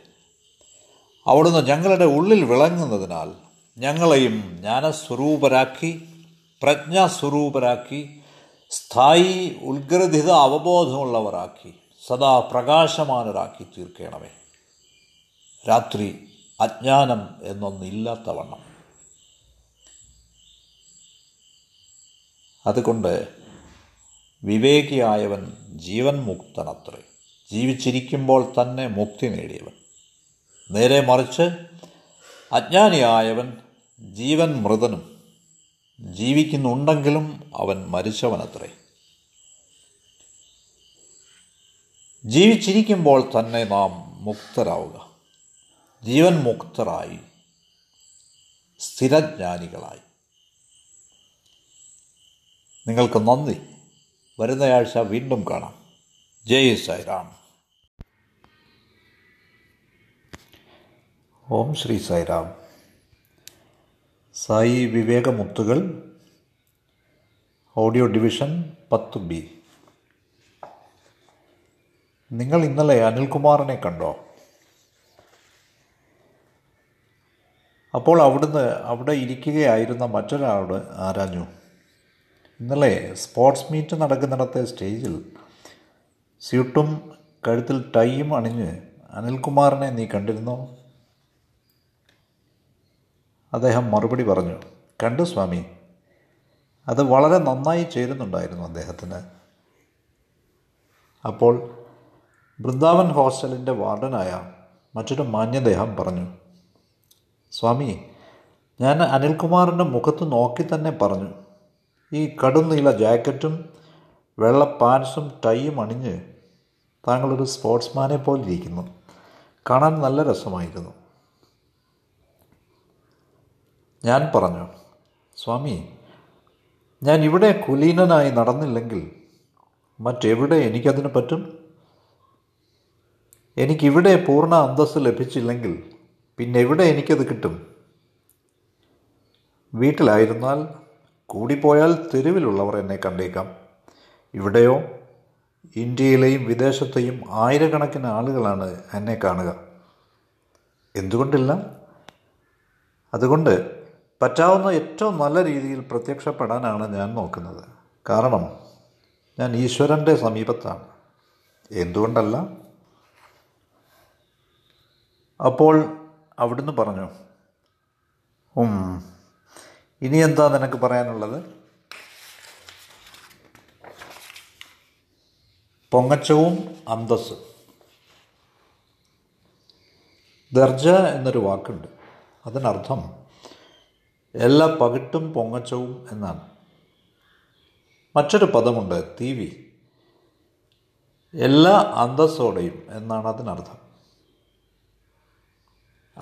അവിടുന്ന് ഞങ്ങളുടെ ഉള്ളിൽ വിളങ്ങുന്നതിനാൽ ഞങ്ങളെയും ജ്ഞാനസ്വരൂപരാക്കി, പ്രജ്ഞാസ്വരൂപരാക്കി, സ്ഥായി ഉത്ഗ്രഥിത അവബോധമുള്ളവരാക്കി, സദാ പ്രകാശമാനരാക്കി തീർക്കണമേ. രാത്രി അജ്ഞാനം എന്നൊന്നില്ലാത്തവണ്ണം. അതുകൊണ്ട് വിവേകിയായവൻ ജീവൻ മുക്തനത്രേ, ജീവിച്ചിരിക്കുമ്പോൾ തന്നെ മുക്തി നേടിയവൻ. നേരെ മറിച്ച് അജ്ഞാനിയായവൻ ജീവൻ മൃതനും, ജീവിക്കുന്നുണ്ടെങ്കിലും അവൻ മരിച്ചവനത്രേ. ജീവിച്ചിരിക്കുമ്പോൾ തന്നെ നാം മുക്തരാവുക, ജീവൻ മുക്തരായി, സ്ഥിരജ്ഞാനികളായി. നിങ്ങൾക്ക് നന്ദി. വരുന്നയാഴ്ച വീണ്ടും കാണാം. ജയ് സായിറാം. ഓം ശ്രീ സായിറാം. സായി വിവേകമുത്തുകൾ, ഓഡിയോ ഡിവിഷൻ 10B. നിങ്ങൾ ഇന്നലെ അനിൽകുമാറിനെ കണ്ടോ? അപ്പോൾ അവിടുന്ന് അവിടെ ഇരിക്കുകയായിരുന്ന മറ്റൊരാളോട് ആരാഞ്ഞു, ഇന്നലെ സ്പോർട്സ് മീറ്റ് നടക്കുന്നിടത്തെ സ്റ്റേജിൽ സ്യൂട്ടും കഴുത്തിൽ ടൈയും അണിഞ്ഞ് അനിൽകുമാറിനെ നീ കണ്ടിരുന്നോ? അദ്ദേഹം മറുപടി പറഞ്ഞു, കണ്ടു സ്വാമി, അത് വളരെ നന്നായി ചേരുന്നുണ്ടായിരുന്നു അദ്ദേഹത്തിന്. അപ്പോൾ വൃന്ദാവൻ ഹോസ്റ്റലിൻ്റെ വാർഡനായ മറ്റൊരു മാന്യദേഹം പറഞ്ഞു, സ്വാമി, ഞാൻ അനിൽകുമാറിൻ്റെ മുഖത്ത് നോക്കി തന്നെ പറഞ്ഞു, ഈ കടുന്നീല ജാക്കറ്റും വെള്ള പാൻസും ടൈയും അണിഞ്ഞ് താങ്കളൊരു സ്പോർട്സ്മാനെ പോലെ ഇരിക്കുന്നു, കാണാൻ നല്ല രസമായിരുന്നു. ഞാൻ പറഞ്ഞു, സ്വാമി, ഞാൻ ഇവിടെ കുലീനനായി നടന്നില്ലെങ്കിൽ മറ്റെവിടെ എനിക്കതിന് പറ്റും? എനിക്കിവിടെ പൂർണ്ണ അന്തസ്സ് ലഭിച്ചില്ലെങ്കിൽ പിന്നെവിടെ എനിക്കത് കിട്ടും? വീട്ടിലായിരുന്നാൽ കൂടിപ്പോയാൽ തെരുവിലുള്ളവർ എന്നെ കണ്ടേക്കാം. ഇവിടെയോ ഇന്ത്യയിലെയും വിദേശത്തെയും ആയിരക്കണക്കിന് ആളുകളാണ് എന്നെ കാണുക. എന്തുകൊണ്ടില്ല? അതുകൊണ്ട് പറ്റാവുന്ന ഏറ്റവും നല്ല രീതിയിൽ പ്രത്യക്ഷപ്പെടാനാണ് ഞാൻ നോക്കുന്നത്. കാരണം ഞാൻ ഈശ്വരൻ്റെ സമീപത്താണ്. എന്തുകൊണ്ടല്ല? അപ്പോൾ അവിടുന്ന് പറഞ്ഞു, ഇനി എന്താ നിനക്ക് പറയാനുള്ളത്? പൊങ്ങച്ചവും അന്തസ്സും. ദർജ എന്നൊരു വാക്കുണ്ട്. അതിനർത്ഥം എല്ലാ പകിട്ടും പൊങ്ങച്ചവും എന്നാണ്. മറ്റൊരു പദമുണ്ട്, തീവി. എല്ലാ അന്തസ്സോടെയും എന്നാണ് അതിനർത്ഥം.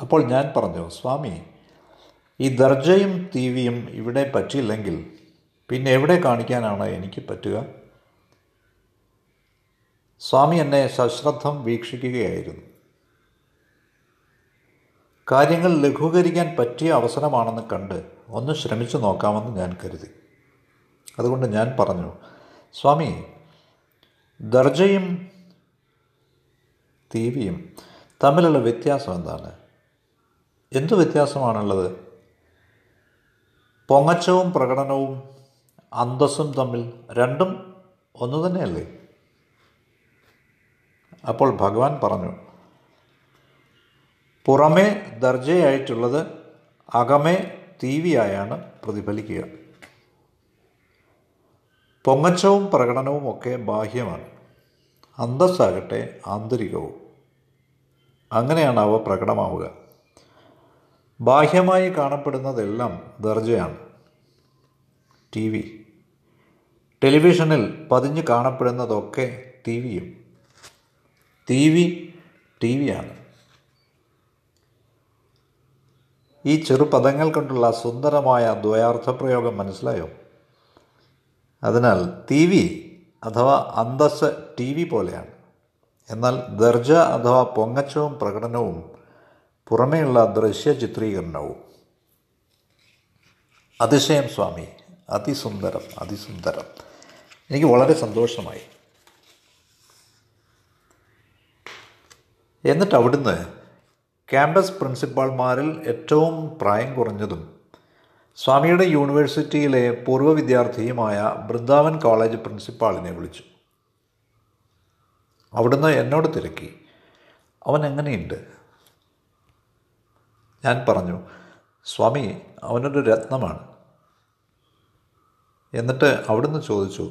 അപ്പോൾ ഞാൻ പറഞ്ഞു, സ്വാമി, ഈ ദർജയും തീവിയും ഇവിടെ പറ്റിയില്ലെങ്കിൽ പിന്നെ എവിടെ കാണിക്കാനാണ് എനിക്ക് പറ്റുക? സ്വാമി എന്നെ സശ്രദ്ധം വീക്ഷിക്കുകയായിരുന്നു. കാര്യങ്ങൾ ലഘൂകരിക്കാൻ പറ്റിയ അവസരമാണെന്ന് കണ്ട് ഒന്ന് ശ്രമിച്ചു നോക്കാമെന്ന് ഞാൻ കരുതി. അതുകൊണ്ട് ഞാൻ പറഞ്ഞു, സ്വാമി, ദർജയും തീവിയും തമ്മിലുള്ള വ്യത്യാസം എന്താണ്? എന്തു വ്യത്യാസമാണുള്ളത്? പൊങ്ങച്ചവും പ്രകടനവും അന്തസ്സും തമ്മിൽ രണ്ടും ഒന്നു തന്നെയല്ലേ? അപ്പോൾ ഭഗവാൻ പറഞ്ഞു, പുറമേ ദർജയായിട്ടുള്ളത് അകമേ തീവിയായാണ് പ്രതിഫലിക്കുക. പൊങ്ങച്ചവും പ്രകടനവും ഒക്കെ ബാഹ്യമാണ്, അന്തസ്സാകട്ടെ ആന്തരികവും. അങ്ങനെയാണ് അവ പ്രകടമാവുക. ബാഹ്യമായി കാണപ്പെടുന്നതെല്ലാം ദർജയാണ്. ടി വി, ടെലിവിഷനിൽ പതിഞ്ഞ് കാണപ്പെടുന്നതൊക്കെ ടി വിയും. ടി വി ടി വിയാണ്. ഈ ചെറുപദങ്ങൾ കൊണ്ടുള്ള സുന്ദരമായ ദ്വയാർത്ഥപ്രയോഗം മനസ്സിലായോ? അതിനാൽ ടി വി അഥവാ അന്തസ്സ് ടി വി പോലെയാണ്. എന്നാൽ ദർജ അഥവാ പൊങ്ങച്ചവും പ്രകടനവും പുറമേയുള്ള ദൃശ്യ ചിത്രീകരണവും. അതിശയം സ്വാമി, അതിസുന്ദരം, അതിസുന്ദരം. എനിക്ക് വളരെ സന്തോഷമായി. എന്നിട്ട് അവിടുന്ന് ക്യാമ്പസ് പ്രിൻസിപ്പാൾമാരിൽ ഏറ്റവും പ്രായം കുറഞ്ഞതും സ്വാമിയുടെ യൂണിവേഴ്സിറ്റിയിലെ പൂർവ്വ വിദ്യാർത്ഥിയുമായ ബൃന്ദാവൻ കോളേജ് പ്രിൻസിപ്പാളിനെ വിളിച്ചു. അവിടുന്ന് എന്നോട് തിരക്കി, അവൻ എങ്ങനെയുണ്ട്? ഞാൻ പറഞ്ഞു, സ്വാമി അവനൊരു രത്നമാണ്. എന്നിട്ട് അവിടുന്ന് ചോദിച്ചു,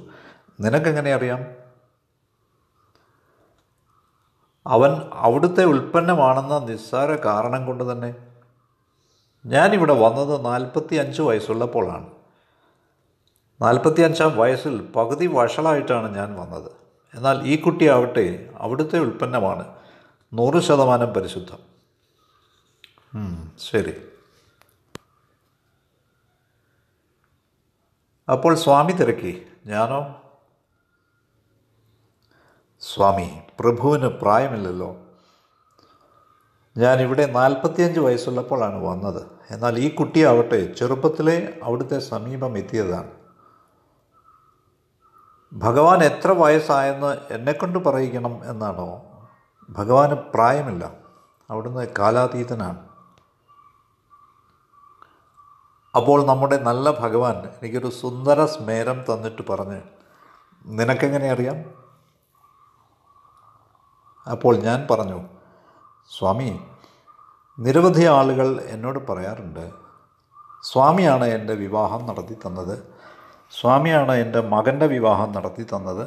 നിനക്കെങ്ങനെ അറിയാം? അവൻ അവിടുത്തെ ഉൽപ്പന്നമാണെന്ന നിസ്സാര കാരണം കൊണ്ട് തന്നെ. ഞാനിവിടെ വന്നത് 45 വയസ്സുള്ളപ്പോഴാണ്. 45-ാം വയസ്സിൽ പകുതി വഷളായിട്ടാണ് ഞാൻ വന്നത്. എന്നാൽ ഈ കുട്ടിയാവട്ടെ അവിടുത്തെ ഉൽപ്പന്നമാണ്, 100% പരിശുദ്ധം. ശരി. അപ്പോൾ സ്വാമി തിരക്കി, ഞാനോ? സ്വാമി, പ്രഭുവിന് പ്രായമില്ലല്ലോ. ഞാനിവിടെ 45 വയസ്സുള്ളപ്പോഴാണ് വന്നത്. എന്നാൽ ഈ കുട്ടിയാവട്ടെ ചെറുപ്പത്തിലെ അവിടുത്തെ സമീപം എത്തിയതാണ്. ഭഗവാൻ എത്ര വയസ്സായെന്ന് എന്നെക്കൊണ്ട് പറയിക്കണം എന്നാണോ? ഭഗവാന് പ്രായമില്ല, അവിടുന്ന് കാലാതീതനാണ്. അപ്പോൾ നമ്മുടെ നല്ല ഭഗവാൻ എനിക്കൊരു സുന്ദര സ്മേരം തന്നിട്ട് പറഞ്ഞ്, നിനക്കെങ്ങനെ അറിയാം? അപ്പോൾ ഞാൻ പറഞ്ഞു, സ്വാമി, നിരവധി ആളുകൾ എന്നോട് പറയാറുണ്ട്, സ്വാമിയാണ് എൻ്റെ വിവാഹം നടത്തി തന്നത്, സ്വാമിയാണ് എൻ്റെ മകൻ്റെ വിവാഹം നടത്തി തന്നത്,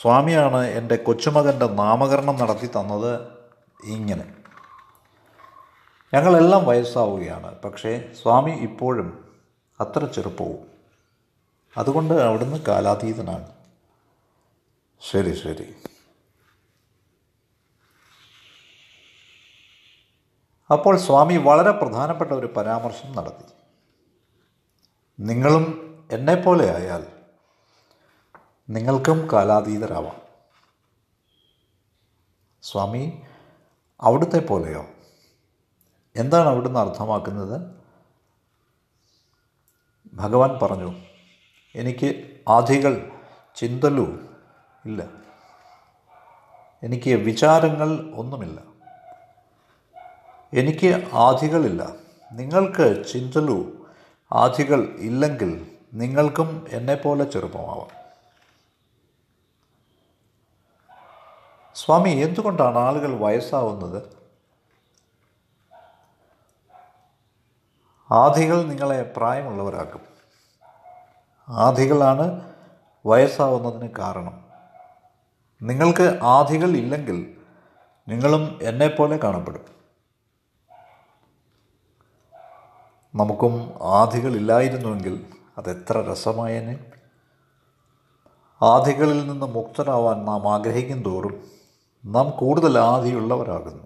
സ്വാമിയാണ് എൻ്റെ കൊച്ചുമകൻ്റെ നാമകരണം നടത്തി തന്നത്. ഇങ്ങനെ ഞങ്ങളെല്ലാം വയസ്സാവുകയാണ്, പക്ഷേ സ്വാമി ഇപ്പോഴും അത്ര ചെറുപ്പവും. അതുകൊണ്ട് അവിടുന്ന് കാലാതീതനാണ്. ശരി ശരി. അപ്പോൾ സ്വാമി വളരെ പ്രധാനപ്പെട്ട ഒരു പരാമർശം നടത്തി. നിങ്ങളും എന്നെപ്പോലെ ആയാൽ നിങ്ങൾക്കും കാലാതീതരാവാം. സ്വാമി അവിടുത്തെ പോലെയോ? എന്താണ് അവിടുന്ന് അർത്ഥമാക്കുന്നത്? ഭഗവാൻ പറഞ്ഞു, എനിക്ക് ആധികൾ ചിന്തലു ഇല്ല, എനിക്ക് വിചാരങ്ങൾ ഒന്നുമില്ല, എനിക്ക് ആധികളില്ല. നിങ്ങൾക്ക് ചിന്തലു ആധികൾ ഇല്ലെങ്കിൽ നിങ്ങൾക്കും എന്നെപ്പോലെ ചെറുപ്പമാവാം. സ്വാമി, എന്തുകൊണ്ടാണ് ആളുകൾ വയസ്സാവുന്നത്? ആധികൾ നിങ്ങളെ പ്രായമുള്ളവരാക്കും. ആധികളാണ് വയസ്സാവുന്നതിന് കാരണം. നിങ്ങൾക്ക് ആധികൾ ഇല്ലെങ്കിൽ നിങ്ങളും എന്നെപ്പോലെ കാണപ്പെടും. നമുക്കും ആധികളില്ലായിരുന്നുവെങ്കിൽ അതെത്ര രസമായേനെ! ആധികളിൽ നിന്ന് മുക്തരാവാൻ നാം ആഗ്രഹിക്കും തോറും നാം കൂടുതൽ ആധിയുള്ളവരാകുന്നു.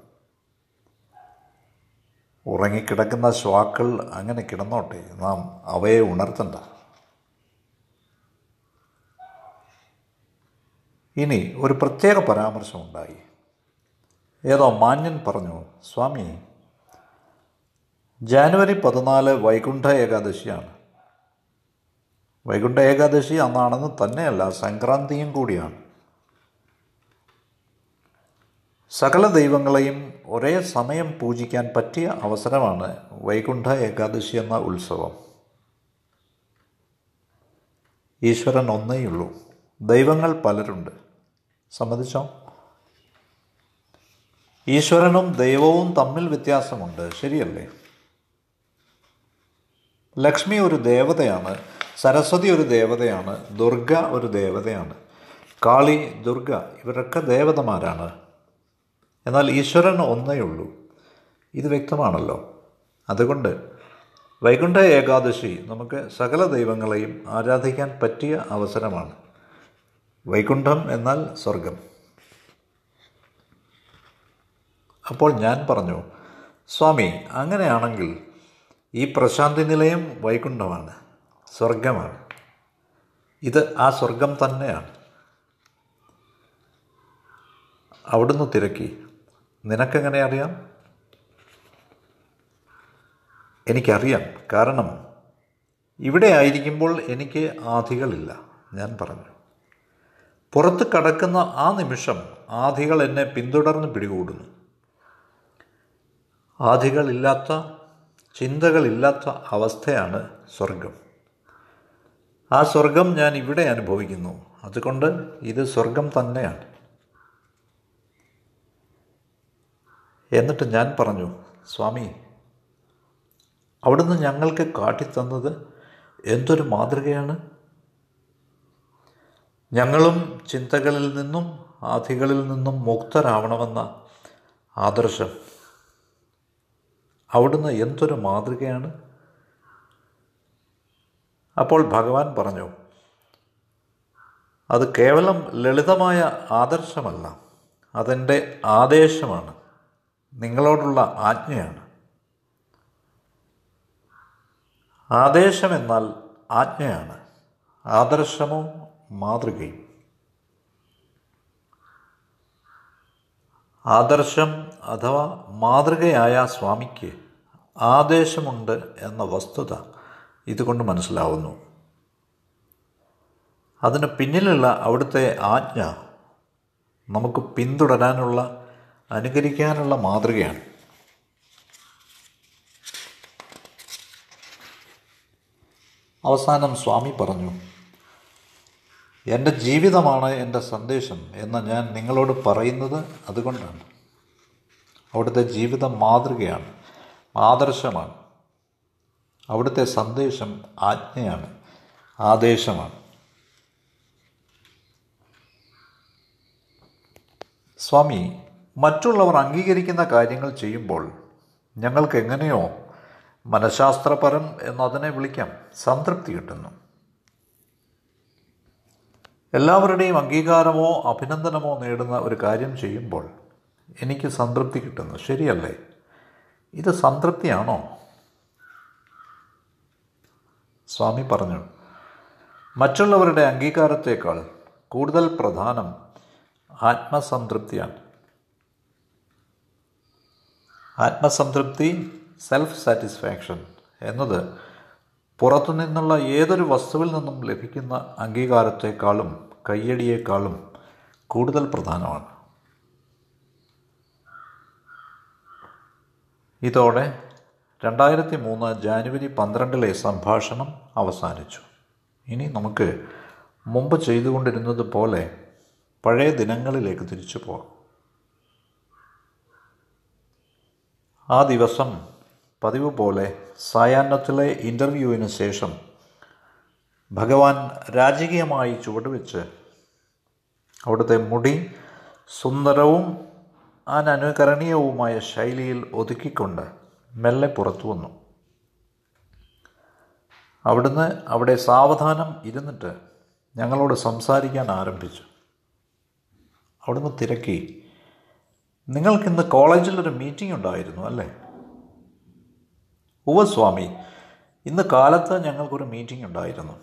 ഉറങ്ങിക്കിടക്കുന്ന ശ്വാക്കൾ അങ്ങനെ കിടന്നോട്ടെ, നാം അവയെ ഉണർത്തണ്ട. ഇനി ഒരു പ്രത്യേക പരാമർശമുണ്ടായി. ഏതോ മാന്യൻ പറഞ്ഞു, സ്വാമി, ജാനുവരി 14 വൈകുണ്ഠ ഏകാദശിയാണ്. വൈകുണ്ഠ ഏകാദശി അന്നാണെന്ന് തന്നെയല്ല, സംക്രാന്തിയും കൂടിയാണ്. സകല ദൈവങ്ങളെയും ഒരേ സമയം പൂജിക്കാൻ പറ്റിയ അവസരമാണ് വൈകുണ്ഠ ഏകാദശി എന്ന ഉത്സവം. ഈശ്വരൻ ഒന്നേയുള്ളൂ, ദൈവങ്ങൾ പലരുണ്ട്. സമ്മതിച്ചോ? ഈശ്വരനും ദൈവവും തമ്മിൽ വ്യത്യാസമുണ്ട്, ശരിയല്ലേ? ലക്ഷ്മി ഒരു ദേവതയാണ്, സരസ്വതി ഒരു ദേവതയാണ്, ദുർഗ ഒരു ദേവതയാണ്, കാളി, ദുർഗ ഇവരൊക്കെ ദേവതമാരാണ്. എന്നാൽ ഈശ്വരൻ ഒന്നേയുള്ളൂ. ഇത് വ്യക്തമാണല്ലോ. അതുകൊണ്ട് വൈകുണ്ഠ ഏകാദശി നമുക്ക് സകല ദൈവങ്ങളെയും ആരാധിക്കാൻ പറ്റിയ അവസരമാണ്. വൈകുണ്ഠം എന്നാൽ സ്വർഗം. അപ്പോൾ ഞാൻ പറഞ്ഞു, സ്വാമി, അങ്ങനെയാണെങ്കിൽ ഈ പ്രശാന്തി നിലയം വൈകുണ്ഠമാണ്, സ്വർഗമാണ്. ഇത് ആ സ്വർഗം തന്നെയാണ്. അവിടുന്ന് തിരക്കി, നിനക്കെങ്ങനെ അറിയാം? എനിക്കറിയാം, കാരണം ഇവിടെ ആയിരിക്കുമ്പോൾ എനിക്ക് ആധികളില്ല. ഞാൻ പറഞ്ഞു, പുറത്ത് കടക്കുന്ന ആ നിമിഷം ആധികൾ എന്നെ പിന്തുടർന്ന് പിടികൂടുന്നു. ആധികളില്ലാത്ത ചിന്തകളില്ലാത്ത അവസ്ഥയാണ് സ്വർഗം. ആ സ്വർഗം ഞാൻ ഇവിടെ അനുഭവിക്കുന്നു. അതുകൊണ്ട് ഇത് സ്വർഗം തന്നെയാണ്. എന്നിട്ട് ഞാൻ പറഞ്ഞു, സ്വാമി, അവിടുന്ന് ഞങ്ങൾക്ക് കാട്ടിത്തന്നത് എന്തൊരു മാതൃകയാണ്. ഞങ്ങളും ചിന്തകളിൽ നിന്നും ആധികളിൽ നിന്നും മുക്തരാവണമെന്ന ആദർശം അവിടുന്ന് എന്തൊരു മാതൃകയാണ്. അപ്പോൾ ഭഗവാൻ പറഞ്ഞു, അത് കേവലം ലളിതമായ ആദർശമല്ല, അതെൻ്റെ ആദേശമാണ്, നിങ്ങളോടുള്ള ആജ്ഞയാണ്. ആദേശമെന്നാൽ ആജ്ഞയാണ്, ആദർശമോ മാതൃകയും. ആദർശം അഥവാ മാതൃകയായ സ്വാമിക്ക് ആദേശമുണ്ട് എന്ന വസ്തുത ഇതുകൊണ്ട് മനസ്സിലാവുന്നു. അതിന് പിന്നിലുള്ള അവിടുത്തെ ആജ്ഞ നമുക്ക് പിന്തുടരാനുള്ള അനുകരിക്കാനുള്ള മാതൃകയാണ്. അവസാനം സ്വാമി പറഞ്ഞു, എൻ്റെ ജീവിതമാണ് എൻ്റെ സന്ദേശം എന്ന് ഞാൻ നിങ്ങളോട് പറയുന്നത് അതുകൊണ്ടാണ്. അവിടുത്തെ ജീവിതം മാതൃകയാണ്, ആദർശമാണ്. അവിടുത്തെ സന്ദേശം ആജ്ഞയാണ്, ആദേശമാണ്. സ്വാമി, മറ്റുള്ളവർ അംഗീകരിക്കുന്ന കാര്യങ്ങൾ ചെയ്യുമ്പോൾ ഞങ്ങൾക്ക് എങ്ങനെയോ മനഃശാസ്ത്രപരം എന്നതിനെ വിളിക്കാം സംതൃപ്തി കിട്ടുന്നു. എല്ലാവരുടെയും അംഗീകാരമോ അഭിനന്ദനമോ നേടുന്ന ഒരു കാര്യം ചെയ്യുമ്പോൾ എനിക്ക് സംതൃപ്തി കിട്ടുന്നു, ശരിയല്ലേ? ഇത് സംതൃപ്തിയാണോ? സ്വാമി പറഞ്ഞു, മറ്റുള്ളവരുടെ അംഗീകാരത്തേക്കാൾ കൂടുതൽ പ്രധാനം ആത്മസംതൃപ്തിയാണ്. ആത്മസംതൃപ്തി, സെൽഫ് സാറ്റിസ്ഫാക്ഷൻ എന്നത് പുറത്തുനിന്നുള്ള ഏതൊരു വസ്തുവിൽ നിന്നും ലഭിക്കുന്ന അംഗീകാരത്തേക്കാളും കയ്യടിയേക്കാളും കൂടുതൽ പ്രധാനമാണ്. ഇതോടെ 2003 ജാനുവരി 12 സംഭാഷണം അവസാനിച്ചു. ഇനി നമുക്ക് മുമ്പ് ചെയ്തുകൊണ്ടിരുന്നത് പോലെ പഴയ ദിനങ്ങളിലേക്ക് തിരിച്ചു പോകാം. ആ ദിവസം പതിവ് പോലെ സായാഹ്നത്തിലെ ഇൻ്റർവ്യൂവിന് ശേഷം ഭഗവാൻ രാജകീയമായി ചുവടുവെച്ച് അവിടുത്തെ മുടി സുന്ദരവും അനനുകരണീയവുമായ ശൈലിയിൽ ഒതുക്കിക്കൊണ്ട് മെല്ലെ പുറത്തു വന്നു. അവിടുന്ന് അവിടെ സാവധാനം ഇരുന്നിട്ട് ഞങ്ങളോട് സംസാരിക്കാൻ ആരംഭിച്ചു. അവിടുന്ന് തിരക്കി, നിങ്ങൾക്കിന്ന് കോളേജിലൊരു മീറ്റിംഗ് ഉണ്ടായിരുന്നു അല്ലേ? ഉവ്വ സ്വാമി, ഇന്ന് കാലത്ത് ഞങ്ങൾക്കൊരു മീറ്റിംഗ് ഉണ്ടായിരുന്നു.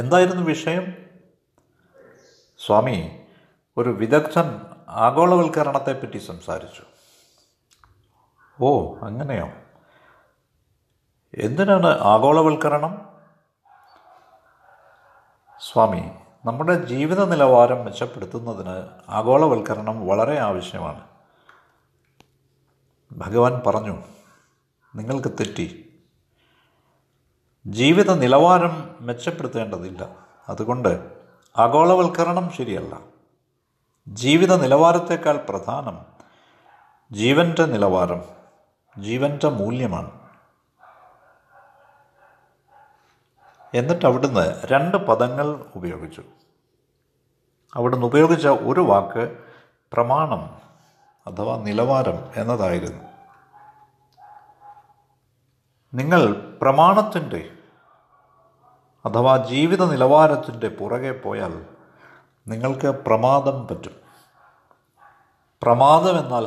എന്തായിരുന്നു വിഷയം? സ്വാമി, ഒരു വിദഗ്ധൻ ആഗോളവൽക്കരണത്തെപ്പറ്റി സംസാരിച്ചു. ഓ, അങ്ങനെയോ? എന്തിനാണ് ആഗോളവൽക്കരണം? സ്വാമി, നമ്മുടെ ജീവിത നിലവാരം മെച്ചപ്പെടുത്തുന്നതിന് ആഗോളവൽക്കരണം വളരെ ആവശ്യമാണ്. ഭഗവാൻ പറഞ്ഞു, നിങ്ങൾക്ക് തെറ്റി. ജീവിത നിലവാരം മെച്ചപ്പെടുത്തേണ്ടതില്ല. അതുകൊണ്ട് ആഗോളവൽക്കരണം ശരിയല്ല. ജീവിത നിലവാരത്തേക്കാൾ പ്രധാനം ജീവൻ്റെ നിലവാരം, ജീവൻ്റെ മൂല്യമാണ്. എന്നിട്ട് അവിടുന്ന് 2 പദങ്ങൾ ഉപയോഗിച്ചു. അവിടുന്ന് ഉപയോഗിച്ച ഒരു വാക്ക് പ്രമാണം അഥവാ നിലവാരം എന്നതായിരുന്നു. നിങ്ങൾ പ്രമാണത്തിൻ്റെ അഥവാ ജീവിത നിലവാരത്തിൻ്റെ പുറകെ പോയാൽ നിങ്ങൾക്ക് പ്രമാദം പറ്റും. പ്രമാദം എന്നാൽ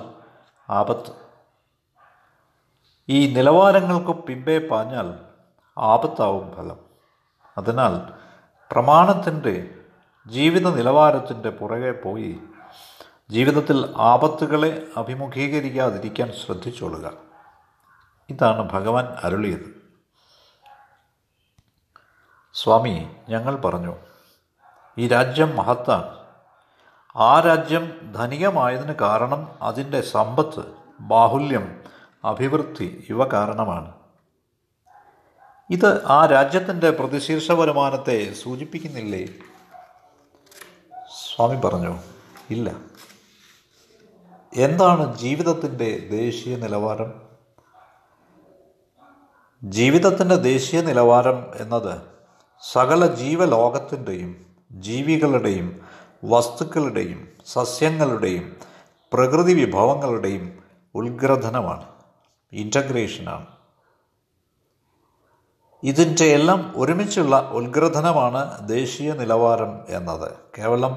ആപത്ത്. ഈ നിലവാരങ്ങൾക്ക് പിമ്പേ പാഞ്ഞാൽ ആപത്താവും ഫലം. അതിനാൽ പ്രമാണത്തിൻ്റെ ജീവിത നിലവാരത്തിൻ്റെ പുറകെ പോയി ജീവിതത്തിൽ ആപത്തുകളെ അഭിമുഖീകരിക്കാതിരിക്കാൻ ശ്രദ്ധിച്ചോളുക. ഇതാണ് ഭഗവാൻ അരുളിയത്. സ്വാമി, ഞങ്ങൾ പറഞ്ഞു, ഈ രാജ്യം മഹത്താണ്. ആ രാജ്യം ധനികമായതിന് കാരണം അതിൻ്റെ സമ്പത്ത്, ബാഹുല്യം, അഭിവൃദ്ധി ഇവ കാരണമാണ്. ഇത് ആ രാജ്യത്തിൻ്റെ പ്രതിശീർഷ വരുമാനത്തെ സൂചിപ്പിക്കുന്നില്ലേ? സ്വാമി പറഞ്ഞു, ഇല്ല. എന്താണ് ജീവിതത്തിൻ്റെ ദേശീയ നിലവാരം? ജീവിതത്തിൻ്റെ ദേശീയ നിലവാരം എന്നത് സകല ജീവലോകത്തിൻ്റെയും ജീവികളുടെയും വസ്തുക്കളുടെയും സസ്യങ്ങളുടെയും പ്രകൃതി വിഭവങ്ങളുടെയും ഉത്ഗ്രഥനമാണ്, ഇൻ്റഗ്രേഷനാണ്. ഇതിൻ്റെ എല്ലാം ഒരുമിച്ചുള്ള ഉത്ഗ്രഥനമാണ് ദേശീയ നിലവാരം എന്നത്. കേവലം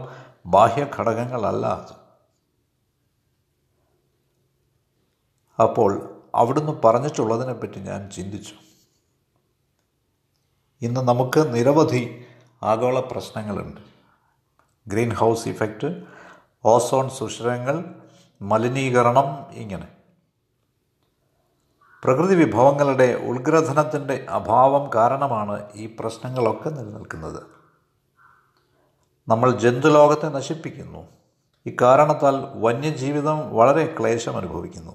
ബാഹ്യഘടകങ്ങളല്ല അത്. അപ്പോൾ അവിടുന്ന് പറഞ്ഞിട്ടുള്ളതിനെപ്പറ്റി ഞാൻ ചിന്തിച്ചു. ഇന്ന് നമുക്ക് നിരവധി ആഗോള പ്രശ്നങ്ങളുണ്ട്. ഗ്രീൻ ഹൗസ് ഇഫക്റ്റ്, ഓസോൺ സുഷിരങ്ങൾ, മലിനീകരണം, ഇങ്ങനെ പ്രകൃതി വിഭവങ്ങളുടെ ഉത്ഗ്രഥനത്തിൻ്റെ അഭാവം കാരണമാണ് ഈ പ്രശ്നങ്ങളൊക്കെ നിലനിൽക്കുന്നത്. നമ്മൾ ജന്തുലോകത്തെ നശിപ്പിക്കുന്നു. ഇക്കാരണത്താൽ വന്യജീവിതം വളരെ ക്ലേശമനുഭവിക്കുന്നു.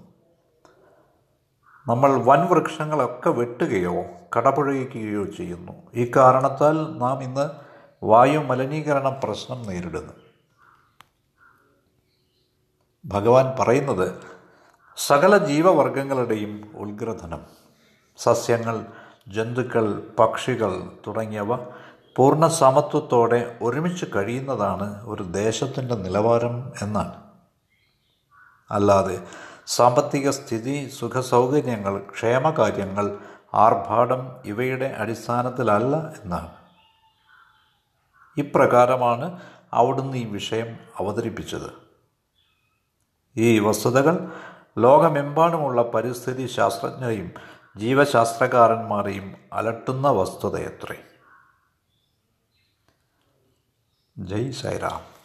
നമ്മൾ വൻവൃക്ഷങ്ങളൊക്കെ വെട്ടുകയോ കടപുഴകിക്കുകയോ ചെയ്യുന്നു. ഈ കാരണത്താൽ നാം ഇന്ന് വായു മലിനീകരണ പ്രശ്നം നേരിടുന്നു. ഭഗവാൻ പറയുന്നത് സകല ജീവവർഗങ്ങളുടെയും ഉത്ഗ്രഥനം, സസ്യങ്ങൾ, ജന്തുക്കൾ, പക്ഷികൾ തുടങ്ങിയവ പൂർണ്ണ സമത്വത്തോടെ ഒരുമിച്ച് കഴിയുന്നതാണ് ഒരു ദേശത്തിൻ്റെ നിലവാരം എന്നാണ്. അല്ലാതെ സാമ്പത്തിക സ്ഥിതി, സുഖസൗകര്യങ്ങൾ, ക്ഷേമകാര്യങ്ങൾ, ആർഭാടം ഇവയുടെ അടിസ്ഥാനത്തിലല്ല എന്നാണ്. ഇപ്രകാരമാണ് അവിടുന്ന് ഈ വിഷയം അവതരിപ്പിച്ചത്. ഈ വസ്തുതകൾ ലോകമെമ്പാടുമുള്ള പരിസ്ഥിതി ശാസ്ത്രജ്ഞരെയും ജീവശാസ്ത്രകാരന്മാരെയും അലട്ടുന്ന വസ്തുതയത്രേ. ജയ് സായിറാം.